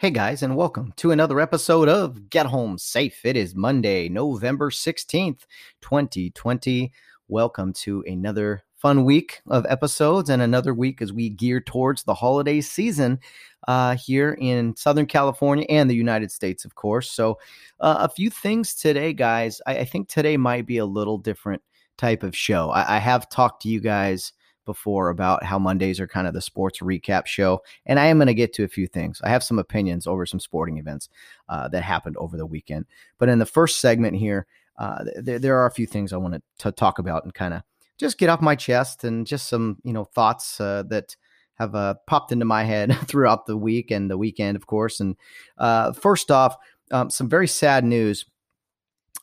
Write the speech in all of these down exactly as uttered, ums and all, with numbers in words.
Hey guys, and welcome to another episode of Get Home Safe. It is Monday, November sixteenth, twenty twenty. Welcome to another fun week of episodes and another week as we gear towards the holiday season uh, here in Southern California and the United States, of course. So uh, a few things today, guys. I, I think today might be a little different type of show. I, I have talked to you guys before about how Mondays are kind of the sports recap show, and I am going to get to a few things. I have some opinions over some sporting events uh, that happened over the weekend. But in the first segment here, uh, th- there are a few things I want to talk about and kind of just get off my chest, and just some you know thoughts uh, that have uh, popped into my head throughout the week and the weekend, of course. And uh, first off, um, some very sad news.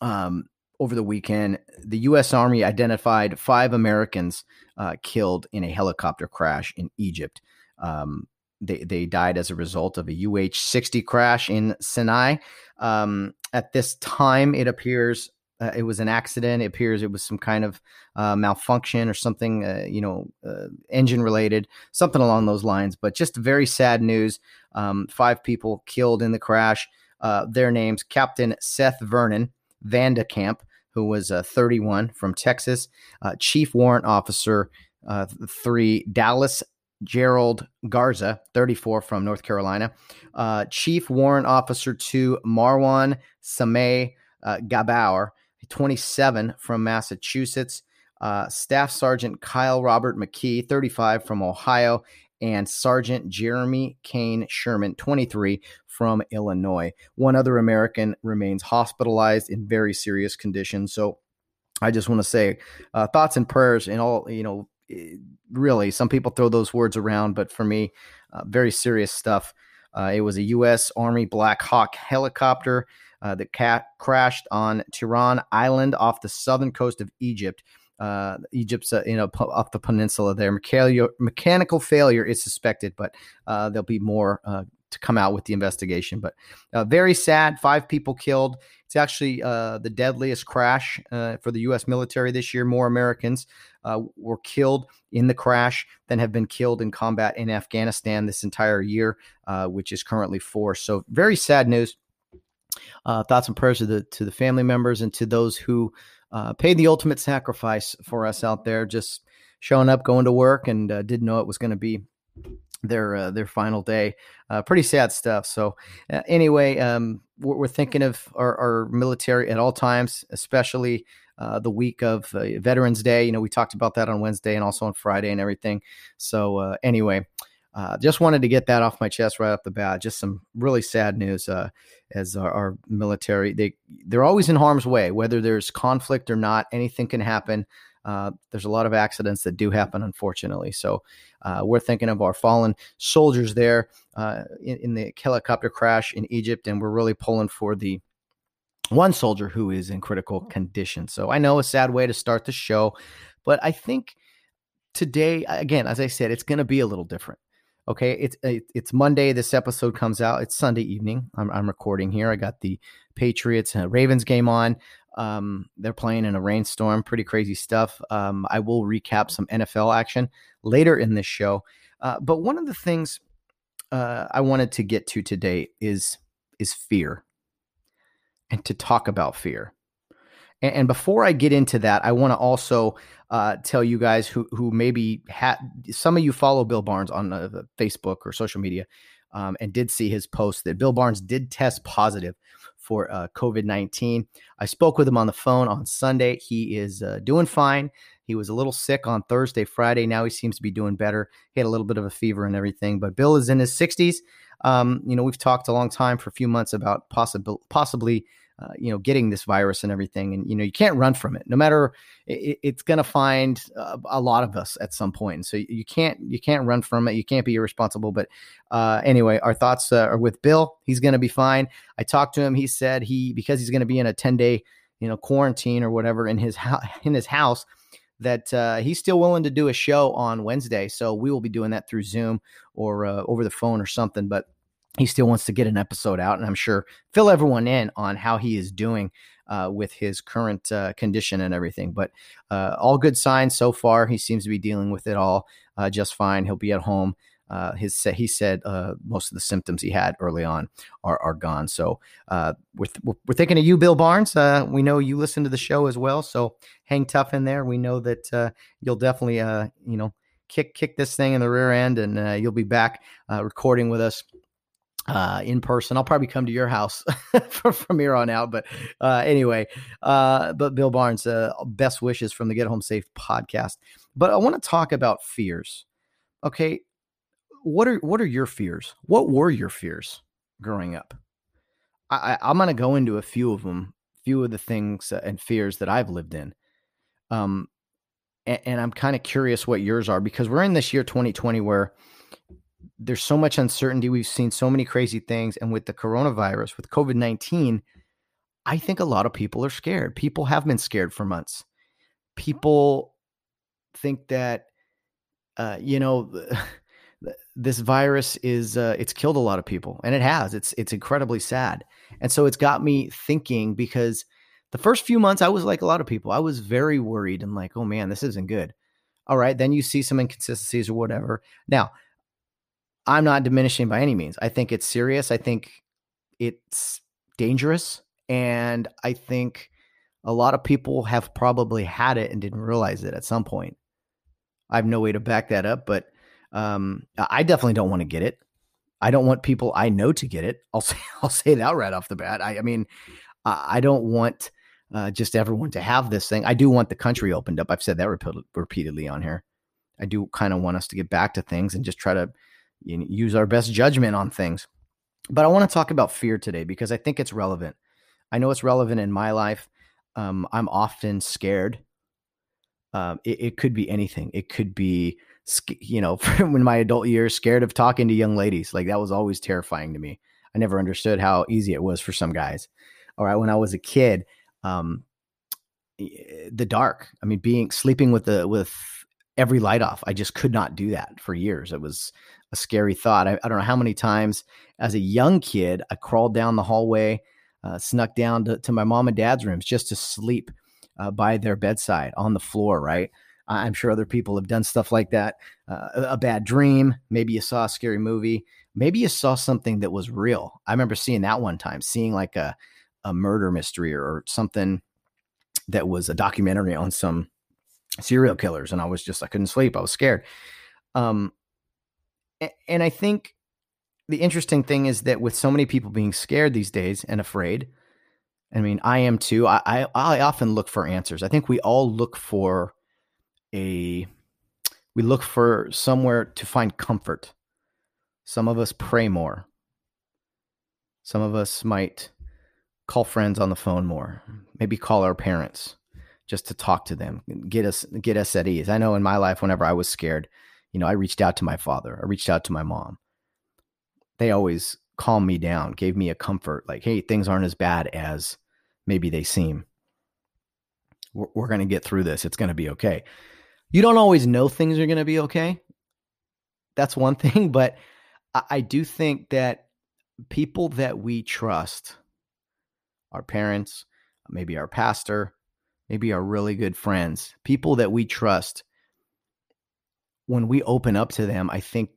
Um, Over the weekend, the U S Army identified five Americans uh, killed in a helicopter crash in Egypt. Um, they, they died as a result of a U H sixty crash in Sinai. Um, at this time, it appears uh, it was an accident. It appears it was some kind of uh, malfunction or something, uh, you know, uh, engine related, something along those lines. But just very sad news. Um, five people killed in the crash. Uh, their names, Captain Seth Vernon Vandekamp, who was uh, thirty-one, from Texas, uh, Chief Warrant Officer uh, three, Dallas Gerald Garza, thirty-four, from North Carolina, uh, Chief Warrant Officer two, Marwan Sameh uh, Gabour, twenty-seven, from Massachusetts, uh, Staff Sergeant Kyle Robert McKee, thirty-five, from Ohio, and Sergeant Jeremy Kane Sherman, twenty-three, from Illinois. One other American remains hospitalized in very serious condition. So I just want to say uh, thoughts and prayers and all, you know, really, some people throw those words around, but for me, uh, very serious stuff. Uh, it was a U S Army Black Hawk helicopter uh, that ca- crashed on Tiran Island off the southern coast of Egypt. Uh, Egypt's, uh, you know, p- up the peninsula there. Mechal- mechanical failure is suspected, but uh, there'll be more uh, to come out with the investigation. But uh, very sad, five people killed. It's actually uh, the deadliest crash uh, for the U S military this year. More Americans uh, were killed in the crash than have been killed in combat in Afghanistan this entire year, uh, which is currently four. So very sad news. Uh, thoughts and prayers to the, to the family members and to those who Uh, paid the ultimate sacrifice for us out there, just showing up, going to work, and uh, didn't know it was going to be their uh, their final day. Uh, pretty sad stuff. So uh, anyway, um, we're, we're thinking of our, our military at all times, especially uh, the week of uh, Veterans Day. You know, we talked about that on Wednesday and also on Friday and everything. So uh, anyway, uh, just wanted to get that off my chest right off the bat. Just some really sad news. Uh, as our, our military, they, they're always in harm's way, whether there's conflict or not, anything can happen. Uh, there's a lot of accidents that do happen, unfortunately. So uh, we're thinking of our fallen soldiers there uh, in, in the helicopter crash in Egypt. And we're really pulling for the one soldier who is in critical condition. So I know a sad way to start the show, but I think today, again, as I said, it's going to be a little different. Okay, it's it's Monday. This episode comes out. It's Sunday evening. I'm I'm recording here. I got the Patriots and Ravens game on. Um, they're playing in a rainstorm. Pretty crazy stuff. Um, I will recap some N F L action later in this show. Uh, but one of the things uh, I wanted to get to today is is fear, and to talk about fear. And before I get into that, I want to also uh, tell you guys who who maybe had some of you follow Bill Barnes on uh, Facebook or social media um, and did see his post that Bill Barnes did test positive for uh, COVID nineteen. I spoke with him on the phone on Sunday. He is uh, doing fine. He was a little sick on Thursday, Friday. Now he seems to be doing better. He had a little bit of a fever and everything, but Bill is in his sixties. Um, you know, we've talked a long time for a few months about possible, possibly uh, you know, getting this virus and everything. And, you know, you can't run from it. No matter, it, it's going to find a, a lot of us at some point. So you can't, you can't run from it. You can't be irresponsible. But uh, anyway, our thoughts uh, are with Bill. He's going to be fine. I talked to him. He said he, because he's going to be in a ten day, you know, quarantine or whatever in his house, in his house, that uh, he's still willing to do a show on Wednesday. So we will be doing that through Zoom or uh, over the phone or something, but he still wants to get an episode out, and I'm sure fill everyone in on how he is doing uh, with his current uh, condition and everything. But uh, all good signs so far. He seems to be dealing with it all uh, just fine. He'll be at home. Uh, his he said uh, most of the symptoms he had early on are are gone. So uh, we're, th- we're thinking of you, Bill Barnes. Uh, we know you listen to the show as well, so hang tough in there. We know that uh, you'll definitely uh, you know kick kick this thing in the rear end, and uh, you'll be back uh, recording with us uh, in person. I'll probably come to your house from, from here on out. But uh, anyway, uh, but Bill Barnes, uh, best wishes from the Get Home Safe podcast. But I want to talk about fears. Okay. What are what are your fears? What were your fears growing up? I, I, I'm going to go into a few of them, few of the things and fears that I've lived in. Um, and, and I'm kind of curious what yours are, because we're in this year twenty twenty where there's so much uncertainty. We've seen so many crazy things. And with the coronavirus, with covid nineteen, I think a lot of people are scared. People have been scared for months. People think that, uh, you know... this virus is, uh, it's killed a lot of people, and it has, it's, it's incredibly sad. And so it's got me thinking, because the first few months I was like a lot of people, I was very worried and like, oh man, this isn't good. All right. Then you see some inconsistencies or whatever. Now, I'm not diminishing by any means. I think it's serious. I think it's dangerous. And I think a lot of people have probably had it and didn't realize it at some point. I have no way to back that up, but Um, I definitely don't want to get it. I don't want people I know to get it. I'll say, I'll say that right off the bat. I, I mean, I don't want, uh, just everyone to have this thing. I do want the country opened up. I've said that rep- repeatedly on here. I do kind of want us to get back to things and just try to, you know, use our best judgment on things. But I want to talk about fear today, because I think it's relevant. I know it's relevant in my life. Um, I'm often scared. Um, it, it could be anything. It could be, you know, in my adult years, scared of talking to young ladies. Like, that was always terrifying to me. I never understood how easy it was for some guys. All right. When I was a kid, um, the dark, I mean, being sleeping with the, with every light off, I just could not do that for years. It was a scary thought. I, I don't know how many times as a young kid, I crawled down the hallway, uh, snuck down to, to my mom and dad's rooms just to sleep uh, by their bedside on the floor. Right. I'm sure other people have done stuff like that. Uh, a bad dream. Maybe you saw a scary movie. Maybe you saw something that was real. I remember seeing that one time, seeing like a, a murder mystery or something that was a documentary on some serial killers. And I was just, I couldn't sleep. I was scared. Um, and I think the interesting thing is that with so many people being scared these days and afraid, I mean, I am too. I, I, I often look for answers. I think we all look for A, we look for somewhere to find comfort. Some of us pray more. Some of us might call friends on the phone more. Maybe call our parents just to talk to them, get us get us at ease. I know in my life, whenever I was scared, you know, I reached out to my father. I reached out to my mom. They always calmed me down, gave me a comfort. Like, hey, things aren't as bad as maybe they seem. We're, we're going to get through this. It's going to be okay. You don't always know things are going to be okay. That's one thing. But I, I do think that people that we trust, our parents, maybe our pastor, maybe our really good friends, people that we trust, when we open up to them, I think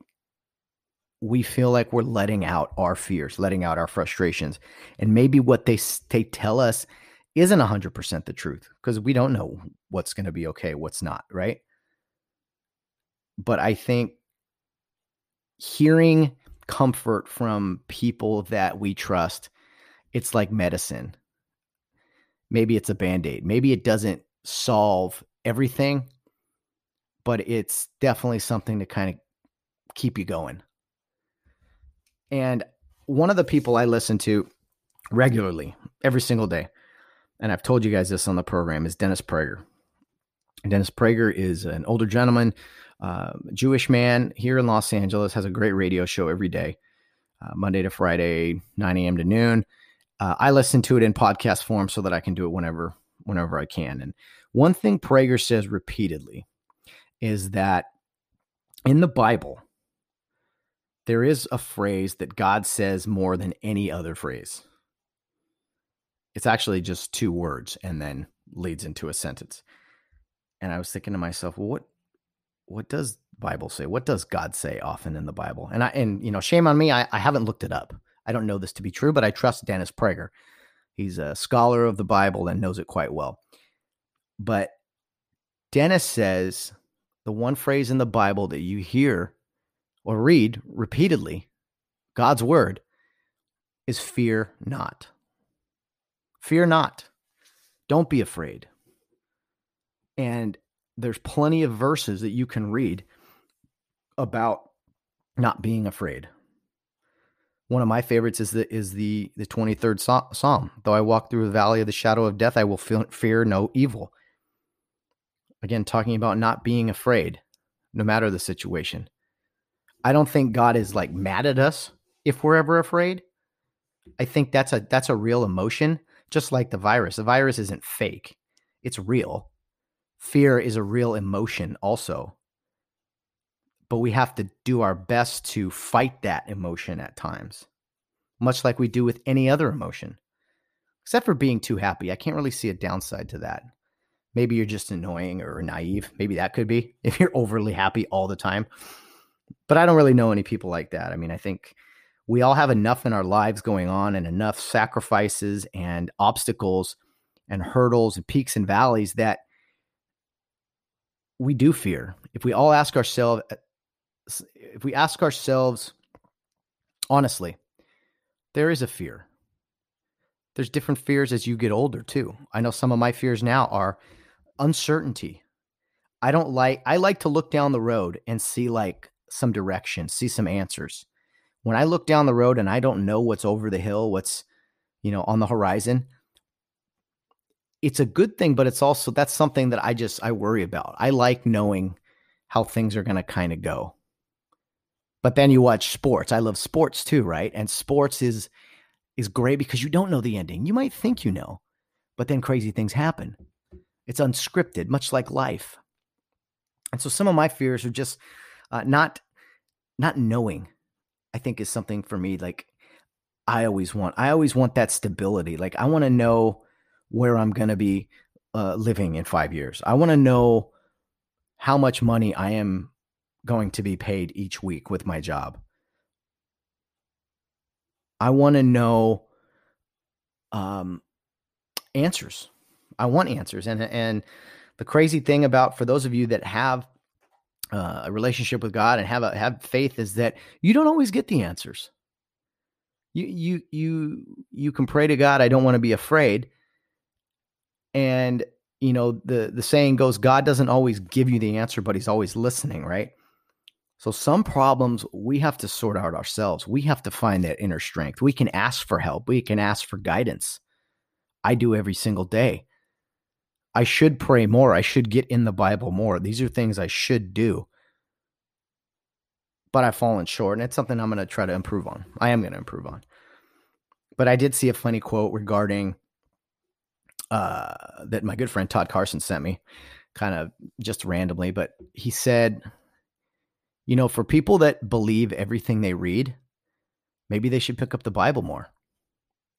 we feel like we're letting out our fears, letting out our frustrations. And maybe what they, they tell us isn't one hundred percent the truth, because we don't know what's going to be okay, what's not, right? But I think hearing comfort from people that we trust, it's like medicine. Maybe it's a Band-Aid. Maybe it doesn't solve everything, but it's definitely something to kind of keep you going. And one of the people I listen to regularly every single day, and I've told you guys this on the program, is Dennis Prager. And Dennis Prager is an older gentleman, uh, Jewish man here in Los Angeles, has a great radio show every day, uh, Monday to Friday, nine a.m. to noon. Uh, I listen to it in podcast form so that I can do it whenever, whenever I can. And one thing Prager says repeatedly is that in the Bible, there is a phrase that God says more than any other phrase. It's actually just two words and then leads into a sentence. And I was thinking to myself, well, what, what does the Bible say? What does God say often in the Bible? And I, and you know, shame on me. I, I haven't looked it up. I don't know this to be true, but I trust Dennis Prager. He's a scholar of the Bible and knows it quite well. But Dennis says the one phrase in the Bible that you hear or read repeatedly, God's word, is fear not. Fear not. Don't be afraid. And there's plenty of verses that you can read about not being afraid. One of my favorites is the is the, the twenty-third Psalm. Though I walk through the valley of the shadow of death, I will fear no evil. Again, talking about not being afraid, no matter the situation. I don't think God is like mad at us if we're ever afraid. I think that's a that's a real emotion, just like the virus. The virus isn't fake. It's real. Fear is a real emotion also, but we have to do our best to fight that emotion at times, much like we do with any other emotion, except for being too happy. I can't really see a downside to that. Maybe you're just annoying or naive. Maybe that could be if you're overly happy all the time, but I don't really know any people like that. I mean, I think we all have enough in our lives going on and enough sacrifices and obstacles and hurdles and peaks and valleys that we do fear. If we all ask ourselves, if we ask ourselves honestly, there is a fear. There's different fears as you get older too. I know some of my fears now are uncertainty. I don't like, I like to look down the road and see like some direction, see some answers. When I look down the road and I don't know what's over the hill, what's, you know, on the horizon, it's a good thing, but it's also, that's something that I just, I worry about. I like knowing how things are going to kind of go. But then you watch sports. I love sports too, right? And sports is, is great because you don't know the ending. You might think you know, but then crazy things happen. It's unscripted, much like life. And so some of my fears are just uh, not, not knowing, I think, is something for me. Like I always want, I always want that stability. Like I want to know where I'm going to be uh, living in five years. I want to know how much money I am going to be paid each week with my job. I want to know um, answers. I want answers. And, and the crazy thing about, for those of you that have uh, a relationship with God and have a, have faith, is that you don't always get the answers. You, you, you, you can pray to God, I don't want to be afraid. And, you know, the, the saying goes, God doesn't always give you the answer, but he's always listening, right? So some problems we have to sort out ourselves. We have to find that inner strength. We can ask for help. We can ask for guidance. I do every single day. I should pray more. I should get in the Bible more. These are things I should do. But I've fallen short, and it's something I'm going to try to improve on. I am going to improve on. But I did see a funny quote regarding Uh, that my good friend Todd Carson sent me, kind of just randomly, but he said, you know, for people that believe everything they read, maybe they should pick up the Bible more.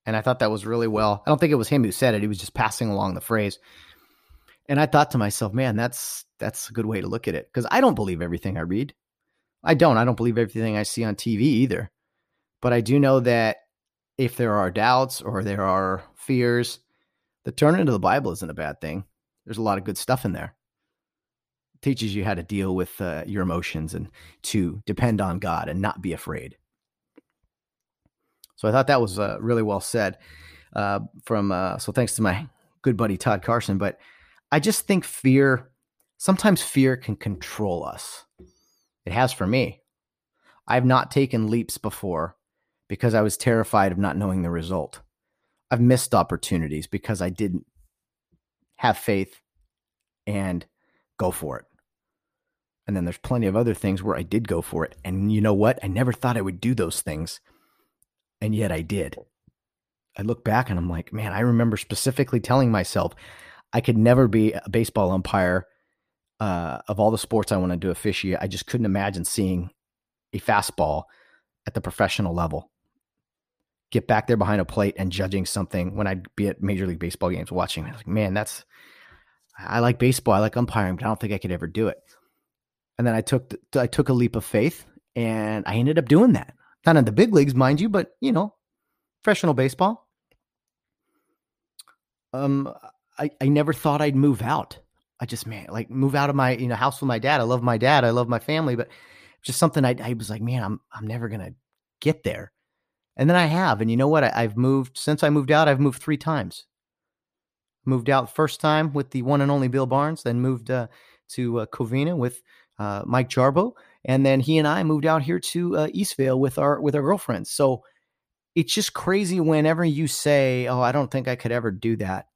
And I thought that was really well. I don't think it was him who said it. He was just passing along the phrase. And I thought to myself, man, that's, that's a good way to look at it. Cause I don't believe everything I read. I don't, I don't believe everything I see on T V either, but I do know that if there are doubts or there are fears, the turn into the Bible isn't a bad thing. There's a lot of good stuff in there. It teaches you how to deal with uh, your emotions and to depend on God and not be afraid. So I thought that was uh, really well said uh, from, uh, so thanks to my good buddy, Todd Carson, but I just think fear, sometimes fear can control us. It has for me. I've not taken leaps before because I was terrified of not knowing the result. I've missed opportunities because I didn't have faith and go for it. And then there's plenty of other things where I did go for it. And you know what? I never thought I would do those things. And yet I did. I look back and I'm like, man, I remember specifically telling myself I could never be a baseball umpire. Uh, of all the sports I wanted to officiate, I just couldn't imagine seeing a fastball at the professional level. Get back there behind a plate and judging something when I'd be at Major League Baseball games watching. I was like, man, that's, I like baseball. I like umpiring, but I don't think I could ever do it. And then I took, the, I took a leap of faith and I ended up doing that. Not in the big leagues, mind you, but you know, professional baseball. Um, I, I never thought I'd move out. I just, man, like move out of my, you know, house with my dad. I love my dad. I love my family, but just something I, I was like, man, I'm, I'm never going to get there. And then I have, and you know what? I, I've moved since I moved out. I've moved three times. Moved out first time with the one and only Bill Barnes, then moved uh, to uh, Covina with uh, Mike Jarbo, and then he and I moved out here to uh, Eastvale with our with our girlfriends. So it's just crazy whenever you say, "Oh, I don't think I could ever do that,"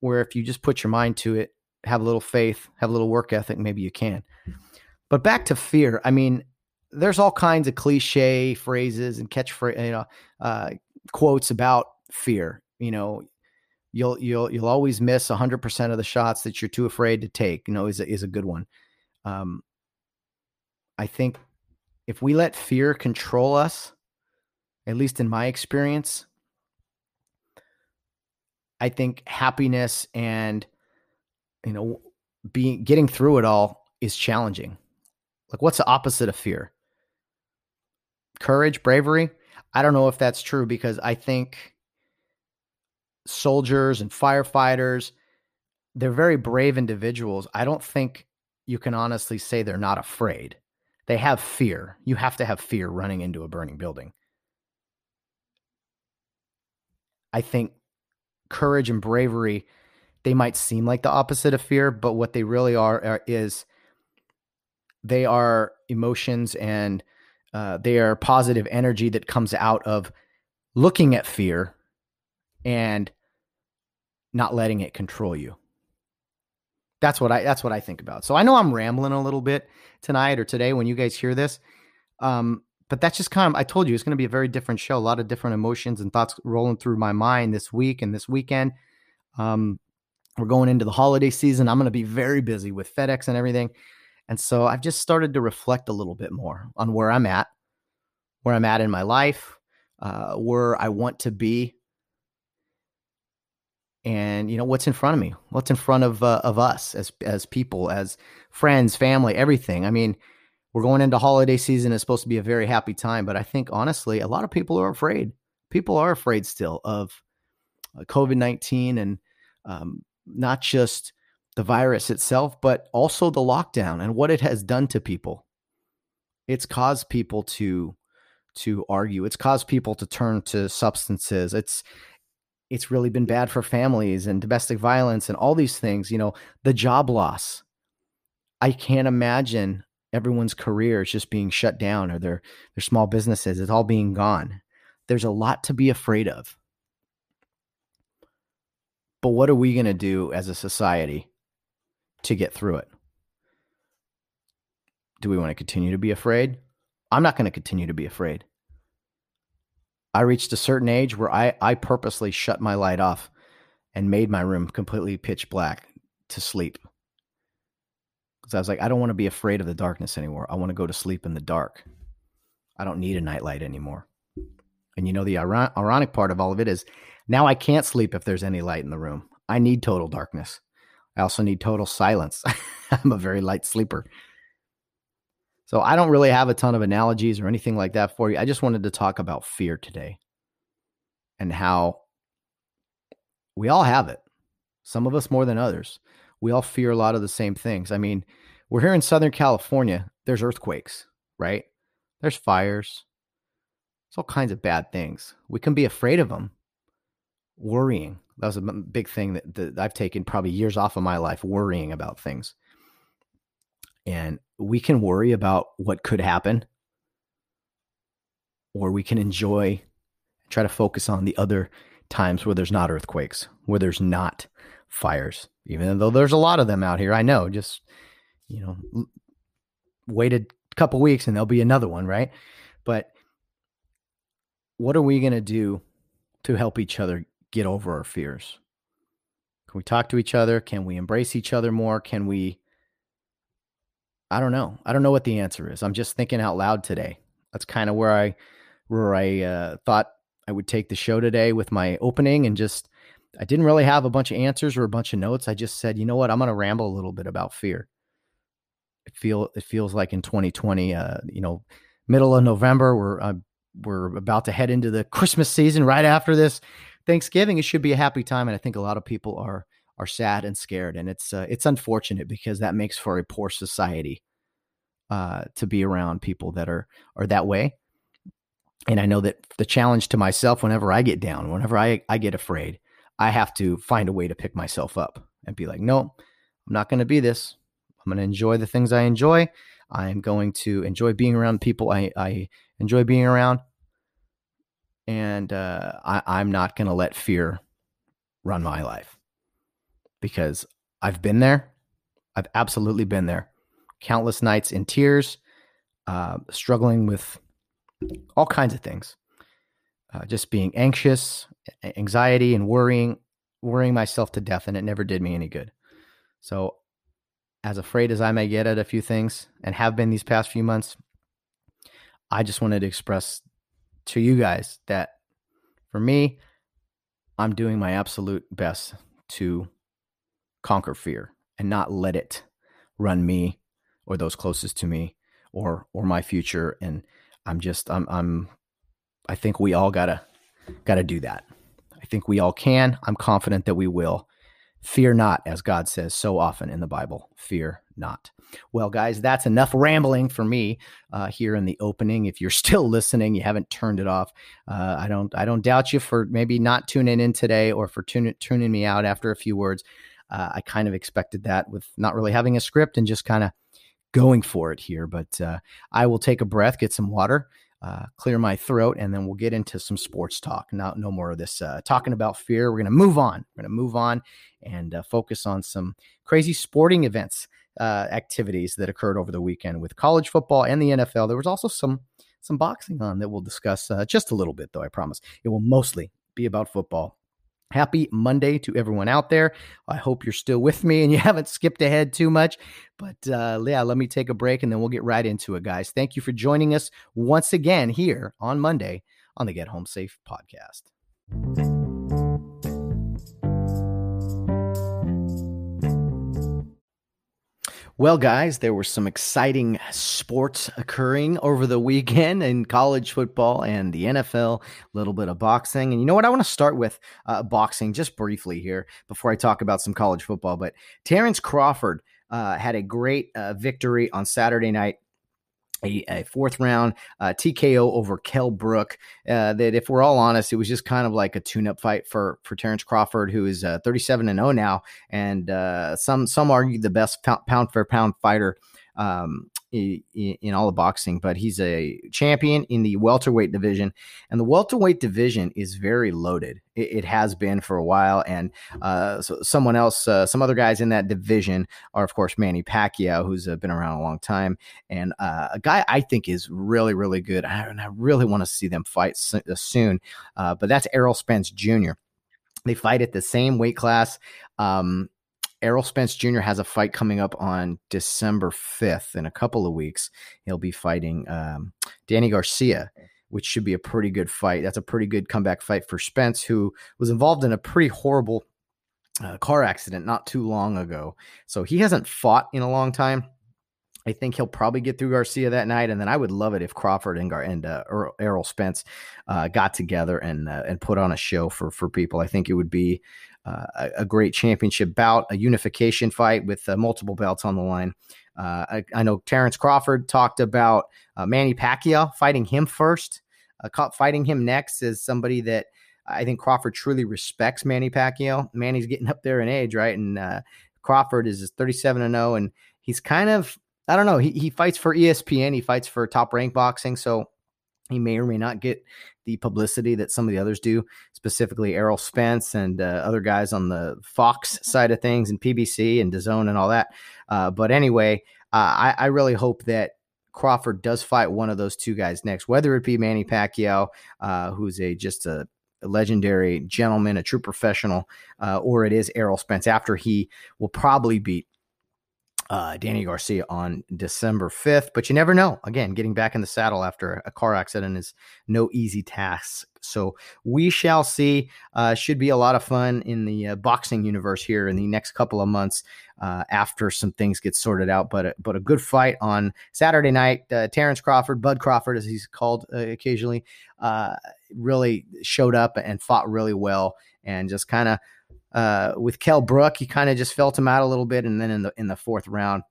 where if you just put your mind to it, have a little faith, have a little work ethic, maybe you can. But back to fear. I mean, there's all kinds of cliche phrases and catchphrase, you know, uh, quotes about fear. You know, you'll you'll you'll always miss one hundred percent of the shots that you're too afraid to take. You know, is a, is a good one. Um, I think if we let fear control us, at least in my experience, I think happiness and you know being getting through it all is challenging. Like, what's the opposite of fear? Courage, bravery? I don't know if that's true because I think soldiers and firefighters, they're very brave individuals. I don't think you can honestly say they're not afraid. They have fear. You have to have fear running into a burning building. I think courage and bravery, they might seem like the opposite of fear, but what they really are, are is they are emotions and uh, they are positive energy that comes out of looking at fear and not letting it control you. That's what I, that's what I think about. So I know I'm rambling a little bit tonight or today when you guys hear this. Um, but that's just kind of, I told you, it's going to be a very different show. A lot of different emotions and thoughts rolling through my mind this week and this weekend. Um, we're going into the holiday season. I'm going to be very busy with FedEx and everything. And so I've just started to reflect a little bit more on where I'm at, where I'm at in my life, uh, where I want to be. And, you know, what's in front of me, what's in front of uh, of us as as people, as friends, family, everything. I mean, we're going into holiday season. It's supposed to be a very happy time. But I think, honestly, a lot of people are afraid. People are afraid still of covid nineteen and um, not just the virus itself, but also the lockdown and what it has done to people. It's caused people to to argue. It's caused people to turn to substances. It's it's really been bad for families and domestic violence and all these things. You know, the job loss. I can't imagine everyone's career is just being shut down or their their small businesses. It's all being gone. There's a lot to be afraid of. But what are we going to do as a society to get through it? Do we want to continue to be afraid? I'm not going to continue to be afraid. I reached a certain age where I, I purposely shut my light off and made my room completely pitch black to sleep. Because I was like, I don't want to be afraid of the darkness anymore. I want to go to sleep in the dark. I don't need a nightlight anymore. And you know, the iron- ironic part of all of it is now I can't sleep if there's any light in the room. I need total darkness. I also need total silence. I'm a very light sleeper. So I don't really have a ton of analogies or anything like that for you. I just wanted to talk about fear today and how we all have it. Some of us more than others. We all fear a lot of the same things. I mean, we're here in Southern California. There's earthquakes, right? There's fires. There's all kinds of bad things. We can be afraid of them. Worrying. That was a big thing that, that I've taken probably years off of my life, worrying about things. And we can worry about what could happen, or we can enjoy, try to focus on the other times where there's not earthquakes, where there's not fires, even though there's a lot of them out here. I know, just, you know, waited a couple weeks and there'll be another one, right? But what are we going to do to help each other get over our fears? Can we talk to each other? Can we embrace each other more? Can we, I don't know. I don't know what the answer is. I'm just thinking out loud today. That's kind of where I, where I uh, thought I would take the show today with my opening, and just, I didn't really have a bunch of answers or a bunch of notes. I just said, you know what, I'm going to ramble a little bit about fear. It feel, it feels like in twenty twenty, uh, you know, middle of November, we're, uh, we're about to head into the Christmas season right after this Thanksgiving. It should be a happy time. And I think a lot of people are, are sad and scared. And it's, uh, it's unfortunate, because that makes for a poor society uh, to be around people that are, are that way. And I know that the challenge to myself, whenever I get down, whenever I, I get afraid, I have to find a way to pick myself up and be like, no, I'm not going to be this. I'm going to enjoy the things I enjoy. I'm going to enjoy being around people I, I enjoy being around. And uh, I, I'm not going to let fear run my life, because I've been there. I've absolutely been there. Countless nights in tears, uh, struggling with all kinds of things. Uh, just being anxious, anxiety, and worrying, worrying myself to death, and it never did me any good. So as afraid as I may get at a few things, and have been these past few months, I just wanted to express to you guys that for me, I'm doing my absolute best to conquer fear and not let it run me or those closest to me or or my future. And I'm just, I'm, I'm, I think we all gotta, gotta do that. I think we all can. I'm confident that we will. Fear not, as God says so often in the Bible, fear not. Well, guys, that's enough rambling for me uh, here in the opening. If you're still listening, you haven't turned it off. Uh, I don't, I don't doubt you for maybe not tuning in today, or for tuning, tuning me out after a few words. Uh, I kind of expected that with not really having a script and just kind of going for it here, but uh, I will take a breath, get some water, Uh, clear my throat, and then we'll get into some sports talk. Not, no more of this uh, talking about fear. We're going to move on. We're going to move on and uh, focus on some crazy sporting events, uh, activities that occurred over the weekend with college football and the N F L. There was also some some boxing on that we'll discuss uh, just a little bit, though, I promise. It will mostly be about football. Happy Monday to everyone out there. I hope you're still with me and you haven't skipped ahead too much. But uh, yeah, let me take a break and then we'll get right into it, guys. Thank you for joining us once again here on Monday on the Get Home Safe podcast. Well, guys, there were some exciting sports occurring over the weekend in college football and the N F L, a little bit of boxing. And you know what? I want to start with uh, boxing just briefly here before I talk about some college football. But Terrence Crawford uh, had a great uh, victory on Saturday night. A, a fourth round uh, T K O over Kel Brook. Uh, that, if we're all honest, it was just kind of like a tune-up fight for for Terrence Crawford, who is uh, thirty-seven and oh now, and uh, some some argue the best pound for pound fighter um, in, in all of boxing. But he's a champion in the welterweight division, and the welterweight division is very loaded. It, it has been for a while, and uh, so someone else, uh, some other guys in that division are, of course, Manny Pacquiao, who's uh, been around a long time, and uh, a guy I think is really, really good, and I really want to see them fight so- soon. Uh, but that's Errol Spence Junior They fight at the same weight class. Um, Errol Spence Junior has a fight coming up on December fifth in a couple of weeks. He'll be fighting um, Danny Garcia, which should be a pretty good fight. That's a pretty good comeback fight for Spence, who was involved in a pretty horrible uh, car accident not too long ago. So he hasn't fought in a long time. I think he'll probably get through Garcia that night, and then I would love it if Crawford and Gar- and uh, er- Errol Spence uh, got together and uh, and put on a show for for people. I think it would be uh, a, a great championship bout, a unification fight with uh, multiple belts on the line. Uh, I, I know Terrence Crawford talked about uh, Manny Pacquiao fighting him first, uh, fighting him next as somebody that I think Crawford truly respects. Manny Pacquiao. Manny's getting up there in age, right? And uh, Crawford is thirty-seven and oh, and he's kind of, I don't know. He he fights for E S P N. He fights for Top Rank Boxing, so he may or may not get the publicity that some of the others do, specifically Errol Spence and uh, other guys on the Fox side of things and P B C and D A Z N and all that. Uh, but anyway, uh, I, I really hope that Crawford does fight one of those two guys next, whether it be Manny Pacquiao, uh, who's a just a legendary gentleman, a true professional, uh, or it is Errol Spence after he will probably beat Uh, Danny Garcia on December fifth, but you never know. Again, getting back in the saddle after a car accident is no easy task. So we shall see. Uh, should be a lot of fun in the uh, boxing universe here in the next couple of months uh, after some things get sorted out. But a, but a good fight on Saturday night. Uh, Terrence Crawford, Bud Crawford, as he's called uh, occasionally, uh, really showed up and fought really well and just kind of Uh, with Kel Brook, he kind of just felt him out a little bit. And then in the, in the fourth round,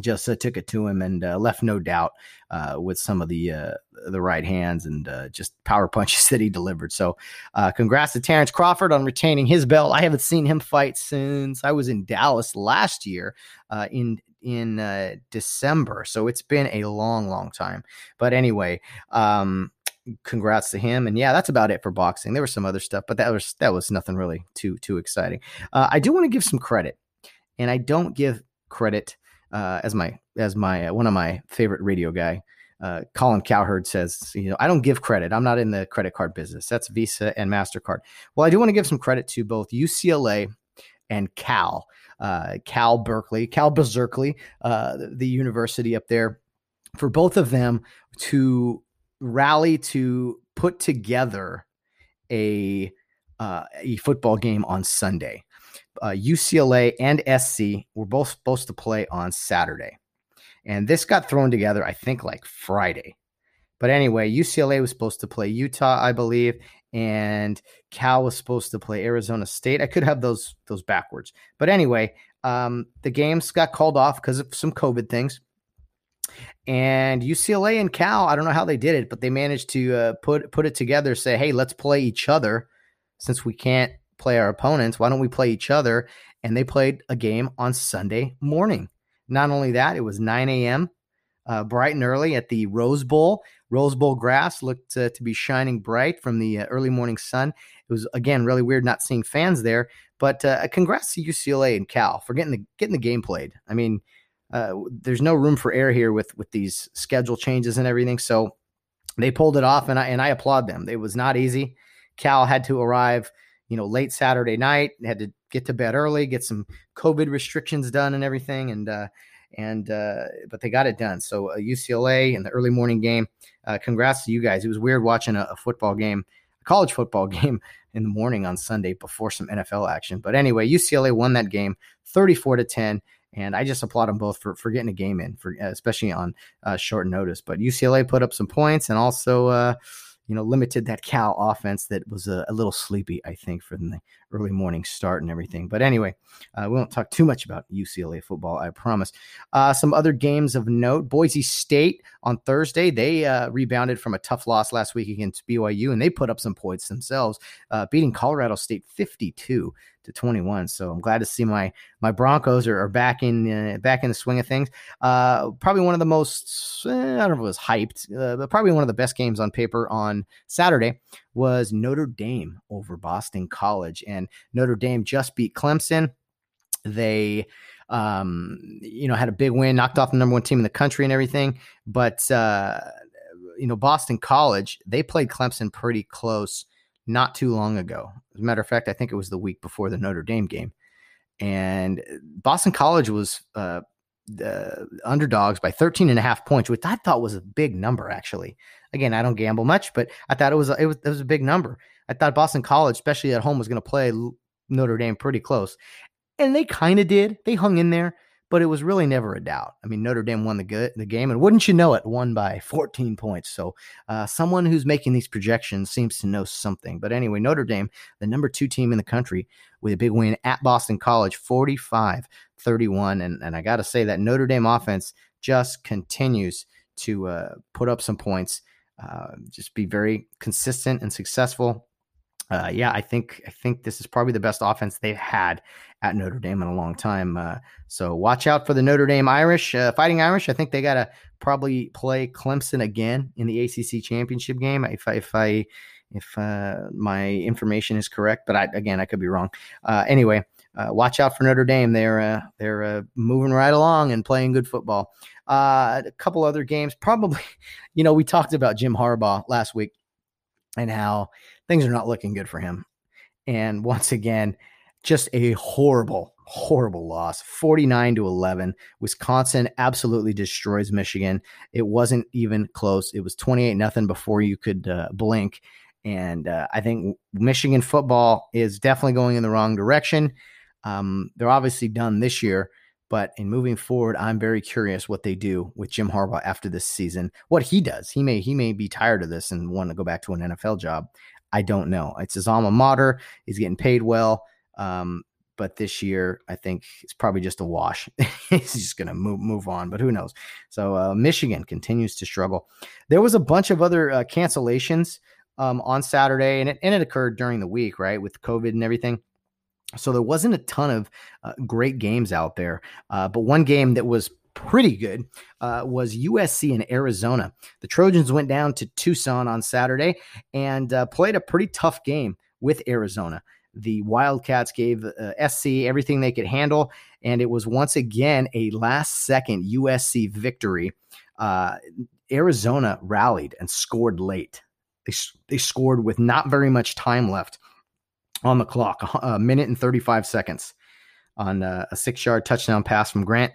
just uh, took it to him and uh, left no doubt uh, with some of the, uh, the right hands and uh, just power punches that he delivered. So uh, congrats to Terrence Crawford on retaining his belt. I haven't seen him fight since I was in Dallas last year uh, in in uh, December. So it's been a long, long time. But anyway, um, congrats to him. And yeah, that's about it for boxing. There was some other stuff, but that was, that was nothing really too, too exciting. Uh, I do want to give some credit, and I don't give credit, uh, as my, as my, uh, one of my favorite radio guy, uh, Colin Cowherd says, you know, I don't give credit. I'm not in the credit card business. That's Visa and MasterCard. Well, I do want to give some credit to both U C L A and Cal, uh, Cal Berkeley, Cal Berkeley, uh, the university up there, for both of them to rally to put together a uh, a football game on Sunday. Uh, U C L A and S C were both supposed to play on Saturday, and this got thrown together, I think, like Friday. But anyway, U C L A was supposed to play Utah, I believe, and Cal was supposed to play Arizona State. I could have those those backwards, but anyway, um, the games got called off because of some COVID things. And U C L A and Cal, I don't know how they did it, but they managed to uh, put put it together, say, hey, let's play each other since we can't play our opponents. Why don't we play each other? And they played a game on Sunday morning. Not only that, it was nine a.m., uh, bright and early at the Rose Bowl. Rose Bowl grass looked uh, to be shining bright from the uh, early morning sun. It was, again, really weird not seeing fans there. But uh, congrats to U C L A and Cal for getting the getting the game played. I mean, Uh, there's no room for error here with, with these schedule changes and everything. So they pulled it off, and I, and I applaud them. It was not easy. Cal had to arrive, you know, late Saturday night, had to get to bed early, get some COVID restrictions done and everything. And, uh, and, uh, but they got it done. So uh, U C L A in the early morning game, uh, congrats to you guys. It was weird watching a, a football game, a college football game in the morning on Sunday before some N F L action. But anyway, U C L A won that game thirty-four to ten. And I just applaud them both for, for getting a game in, for especially on uh, short notice. But U C L A put up some points and also, uh, you know, limited that Cal offense that was a, a little sleepy, I think, for the early morning start and everything. But anyway, uh, we won't talk too much about U C L A football, I promise. Uh, some other games of note, Boise State on Thursday, they uh, rebounded from a tough loss last week against B Y U, and they put up some points themselves, uh, beating Colorado State fifty-two to twenty-one. So I'm glad to see my my Broncos are, are back in uh, back in the swing of things. Uh, probably one of the most eh, I don't know if it was hyped, uh, but probably one of the best games on paper on Saturday was Notre Dame over Boston College, and Notre Dame just beat Clemson. They um, you know had a big win, knocked off the number one team in the country and everything. But uh, you know Boston College, they played Clemson pretty close not too long ago. As a matter of fact, I think it was the week before the Notre Dame game. And Boston College was uh, the underdogs by thirteen and a half points, which I thought was a big number, actually. Again, I don't gamble much, but I thought it was a, it was, it was a big number. I thought Boston College, especially at home, was going to play Notre Dame pretty close. And they kind of did. They hung in there, but it was really never a doubt. I mean, Notre Dame won the good, the game, and wouldn't you know it, won by fourteen points. So uh, someone who's making these projections seems to know something. But anyway, Notre Dame, the number two team in the country, with a big win at Boston College, forty-five thirty-one. And, and I got to say that Notre Dame offense just continues to uh, put up some points, uh, just be very consistent and successful. Uh, yeah, I think I think this is probably the best offense they've had at Notre Dame in a long time. Uh, so watch out for the Notre Dame Irish, uh, Fighting Irish. I think they got a probably play Clemson again in the A C C championship game if I, if I if uh, my information is correct. But I, again, I could be wrong. Uh, anyway, uh, watch out for Notre Dame. They're uh, they're uh, moving right along and playing good football. Uh, a couple other games, probably. You know, we talked about Jim Harbaugh last week and how things are not looking good for him. And once again, just a horrible, horrible loss, forty-nine to eleven. Wisconsin absolutely destroys Michigan. It wasn't even close. It was twenty-eight nothing before you could uh, blink. And uh, I think Michigan football is definitely going in the wrong direction. Um, they're obviously done this year, but in moving forward, I'm very curious what they do with Jim Harbaugh after this season, what he does. He may, he may be tired of this and want to go back to an N F L job. I don't know. It's his alma mater. He's getting paid well. Um, but this year, I think it's probably just a wash. He's just going to move move on, but who knows? So uh, Michigan continues to struggle. There was a bunch of other uh, cancellations um, on Saturday, and it, and it occurred during the week, right, with COVID and everything. So there wasn't a ton of uh, great games out there. Uh, but one game that was pretty good uh, was U S C and Arizona. The Trojans went down to Tucson on Saturday and uh, played a pretty tough game with Arizona. The Wildcats gave uh, S C everything they could handle, and it was once again a last-second U S C victory. Uh, Arizona rallied and scored late. They, they scored with not very much time left on the clock, a, a minute and thirty-five seconds on uh, a six-yard touchdown pass from Grant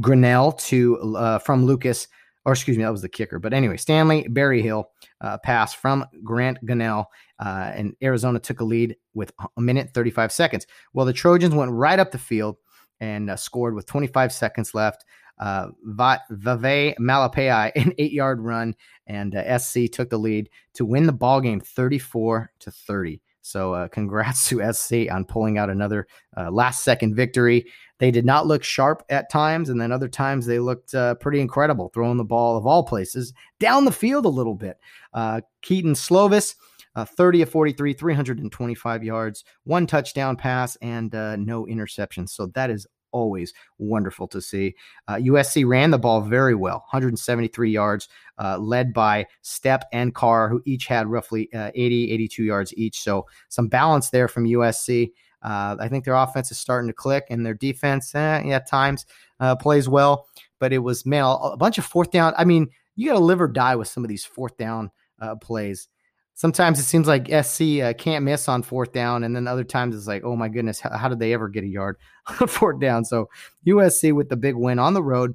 Grinnell to uh, from Lucas, or excuse me, that was the kicker. But anyway, Stanley Berryhill uh, pass from Grant Grinnell, uh, and Arizona took a lead with a minute thirty-five seconds. Well, the Trojans went right up the field and uh, scored with twenty-five seconds left. Uh, Vave Malapai, an eight-yard run, and uh, S C took the lead to win the ball game thirty-four to thirty. So uh, congrats to S C on pulling out another uh, last-second victory. They did not look sharp at times, and then other times they looked uh, pretty incredible, throwing the ball of all places down the field a little bit. Uh, Keaton Slovis, uh, thirty of forty-three, three hundred twenty-five yards, one touchdown pass, and uh, no interceptions. So that is always wonderful to see. Uh, U S C ran the ball very well, one hundred seventy-three yards, uh, led by Step and Carr, who each had roughly uh, eighty, eighty-two yards each. So some balance there from U S C. Uh, I think their offense is starting to click, and their defense eh, yeah, at times uh, plays well. But it was, man, a bunch of fourth down. I mean, you got to live or die with some of these fourth down uh, plays. Sometimes it seems like S C uh, can't miss on fourth down, and then other times it's like, oh, my goodness, how, how did they ever get a yard on fourth down? So U S C with the big win on the road,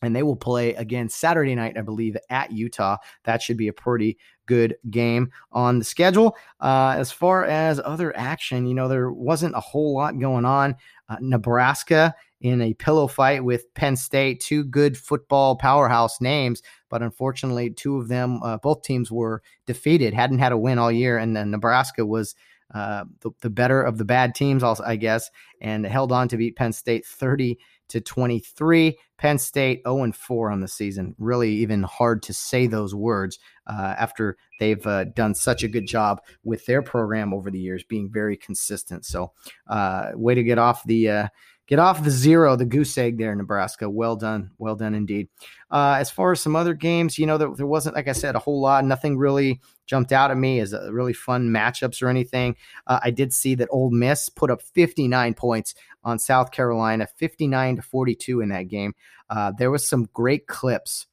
and they will play again Saturday night, I believe, at Utah. That should be a pretty good game on the schedule. Uh, as far as other action, you know, there wasn't a whole lot going on. Uh, Nebraska in a pillow fight with Penn State, two good football powerhouse names, but unfortunately two of them, uh, both teams were defeated, hadn't had a win all year, and then Nebraska was uh, the, the better of the bad teams, also, I guess, and held on to beat Penn State thirty to twenty-three. Penn State oh and four on the season. Really even hard to say those words uh, after they've uh, done such a good job with their program over the years, being very consistent. So uh, way to get off the uh, Get off the zero, the goose egg there in Nebraska. Well done. Well done indeed. Uh, as far as some other games, you know, there, there wasn't, like I said, a whole lot. Nothing really jumped out at me as a really fun matchups or anything. Uh, I did see that Ole Miss put up fifty-nine points on South Carolina, fifty-nine to forty-two in that game. Uh, there was some great clips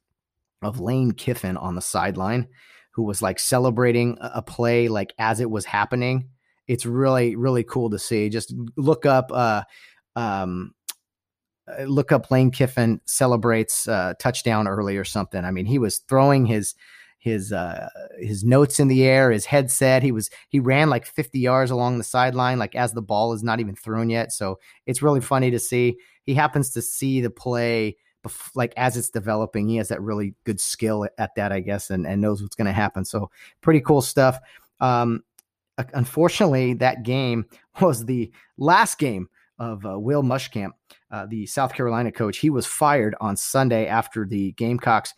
of Lane Kiffin on the sideline who was like celebrating a play like as it was happening. It's really, really cool to see. Just look up uh, – Um, look up Lane Kiffin celebrates uh touchdown early or something. I mean, he was throwing his, his, uh, his notes in the air, his headset. He was, he ran like fifty yards along the sideline, like as the ball is not even thrown yet. So it's really funny to see. He happens to see the play bef- like as it's developing. He has that really good skill at that, I guess, and, and knows what's going to happen. So pretty cool stuff. Um, unfortunately that game was the last game of uh, Will Muschamp, uh, the South Carolina coach. He was fired on Sunday after the Gamecocks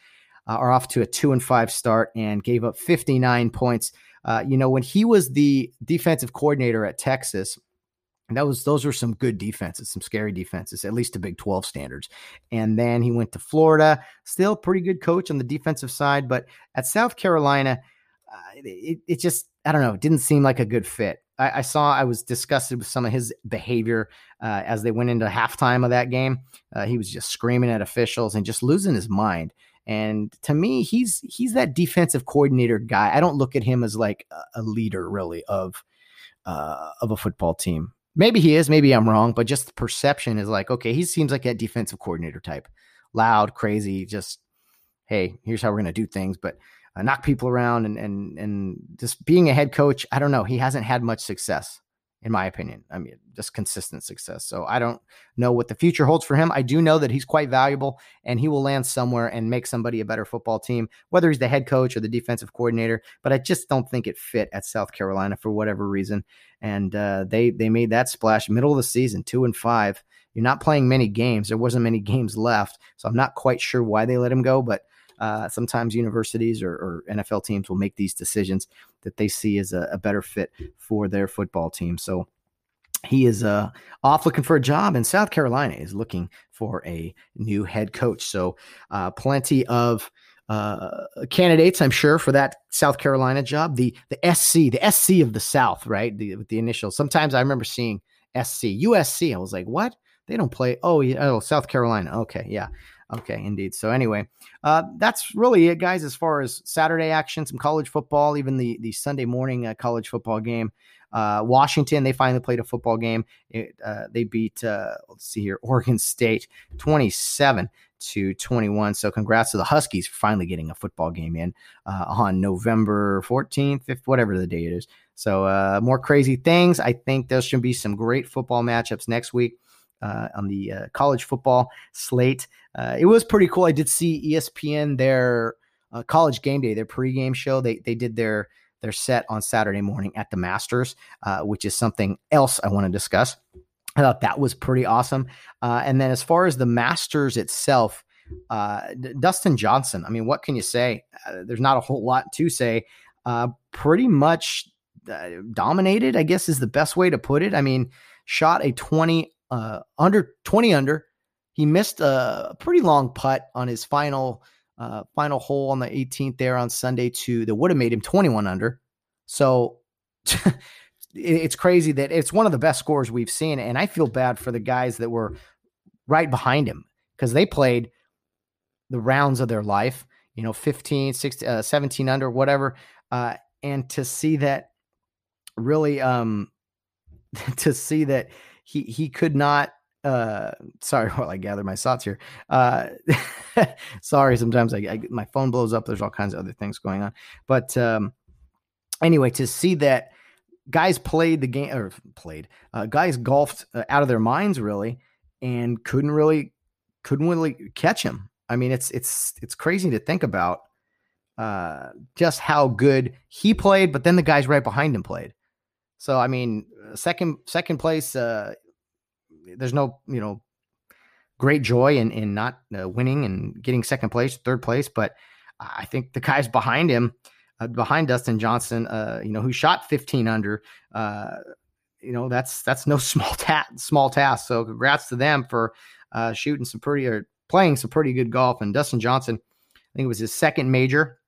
uh, are off to a two and five start and gave up fifty-nine points. Uh, you know, when he was the defensive coordinator at Texas, And that was, those were some good defenses, some scary defenses, at least to Big twelve standards. And then he went to Florida, still pretty good coach on the defensive side, but at South Carolina, uh, it, it just, I don't know, it didn't seem like a good fit. I, I saw, I was disgusted with some of his behavior uh, as they went into halftime of that game. Uh, he was just screaming at officials and just losing his mind. And to me, he's, he's that defensive coordinator guy. I don't look at him as like a leader really of, uh, of a football team. Maybe he is, maybe I'm wrong, but just the perception is like, okay, he seems like that defensive coordinator type. Loud, crazy, just, hey, here's how we're going to do things, but uh, knock people around and and and just being a head coach, I don't know. He hasn't had much success, in my opinion. I mean, just consistent success. So I don't know what the future holds for him. I do know that he's quite valuable and he will land somewhere and make somebody a better football team, whether he's the head coach or the defensive coordinator, but I just don't think it fit at South Carolina for whatever reason. And uh, they, they made that splash middle of the season, two and five. You're not playing many games. There wasn't many games left. So I'm not quite sure why they let him go, but Uh, sometimes universities or, or N F L teams will make these decisions that they see as a, a better fit for their football team. So he is uh, off looking for a job, and South Carolina is looking for a new head coach. So uh, plenty of uh, candidates, I'm sure, for that South Carolina job. The the S C, the S C of the South, right? The, with the initials. Sometimes I remember seeing S C, U S C. I was like, what? They don't play. Oh, yeah, oh, South Carolina. Okay, yeah. Okay, indeed. So anyway, uh, that's really it, guys, as far as Saturday action, some college football, even the the Sunday morning uh, college football game. Uh, Washington, they finally played a football game. It, uh, they beat, uh, let's see here, Oregon State twenty-seven to twenty-one. So congrats to the Huskies for finally getting a football game in uh, on November fourteenth, fifth, whatever the day it is. So uh, more crazy things. I think there should be some great football matchups next week. Uh, on the uh, college football slate. Uh, it was pretty cool. I did see E S P N, their uh, college game day, their pregame show. They they did their, their set on Saturday morning at the Masters, uh, which is something else I want to discuss. I thought that was pretty awesome. Uh, and then as far as the Masters itself, uh, D- Dustin Johnson, I mean, what can you say? Uh, there's not a whole lot to say. Uh, pretty much uh, dominated, I guess is the best way to put it. I mean, shot a twenty Uh, under twenty under, he missed a pretty long putt on his final uh, final hole on the eighteenth there on Sunday to that would have made him twenty-one under. So it's crazy that it's one of the best scores we've seen, and I feel bad for the guys that were right behind him because they played the rounds of their life, you know, fifteen, sixteen, uh, seventeen under, whatever, uh, and to see that really um, to see that. He he could not, uh, sorry, while well, I gather my thoughts here. Uh, sorry, sometimes I, I my phone blows up. There's all kinds of other things going on. But um, anyway, to see that guys played the game, or played, uh, guys golfed uh, out of their minds, really, and couldn't really, couldn't really catch him. I mean, it's, it's, it's crazy to think about uh, just how good he played, but then the guys right behind him played. So, I mean, second second place, uh, there's no, you know, great joy in, in not uh, winning and getting second place, third place. But I think the guys behind him, uh, behind Dustin Johnson, uh, you know, who shot fifteen under, uh, you know, that's that's no small ta- small task. So congrats to them for uh, shooting some pretty or playing some pretty good golf. And Dustin Johnson, I think it was his second major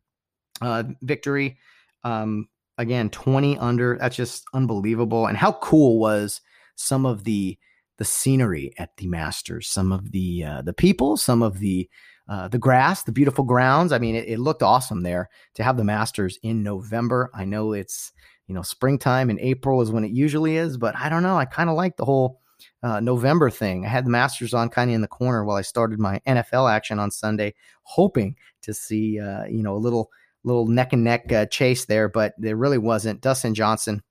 uh, victory. Um Again, twenty under. That's just unbelievable. And how cool was some of the the scenery at the Masters, some of the uh, the people, some of the uh, the grass, the beautiful grounds. I mean, it, it looked awesome there to have the Masters in November. I know it's, you know, springtime and April is when it usually is, but I don't know. I kind of like the whole uh, November thing. I had the Masters on kind of in the corner while I started my N F L action on Sunday, hoping to see, uh, you know, a little little neck and neck uh, chase there, but there really wasn't. Dustin Johnson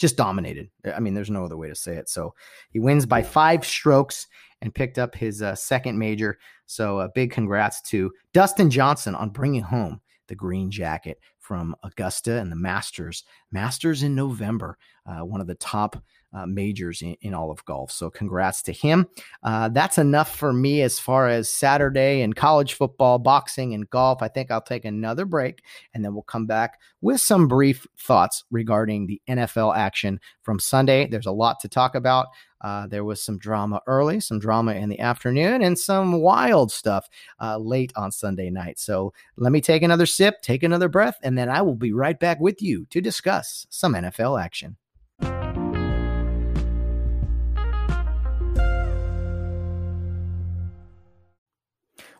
just dominated. I mean, there's no other way to say it. So he wins by five strokes and picked up his uh, second major. So a uh, big congrats to Dustin Johnson on bringing home the green jacket from Augusta and the Masters. Masters in November, uh, one of the top uh, majors in, in all of golf. So congrats to him. Uh, that's enough for me as far as Saturday and college football, boxing, and golf. I think I'll take another break, and then we'll come back with some brief thoughts regarding the N F L action from Sunday. There's a lot to talk about. Uh, there was some drama early, some drama in the afternoon, and some wild stuff uh, late on Sunday night. So let me take another sip, take another breath, and then I will be right back with you to discuss some N F L action.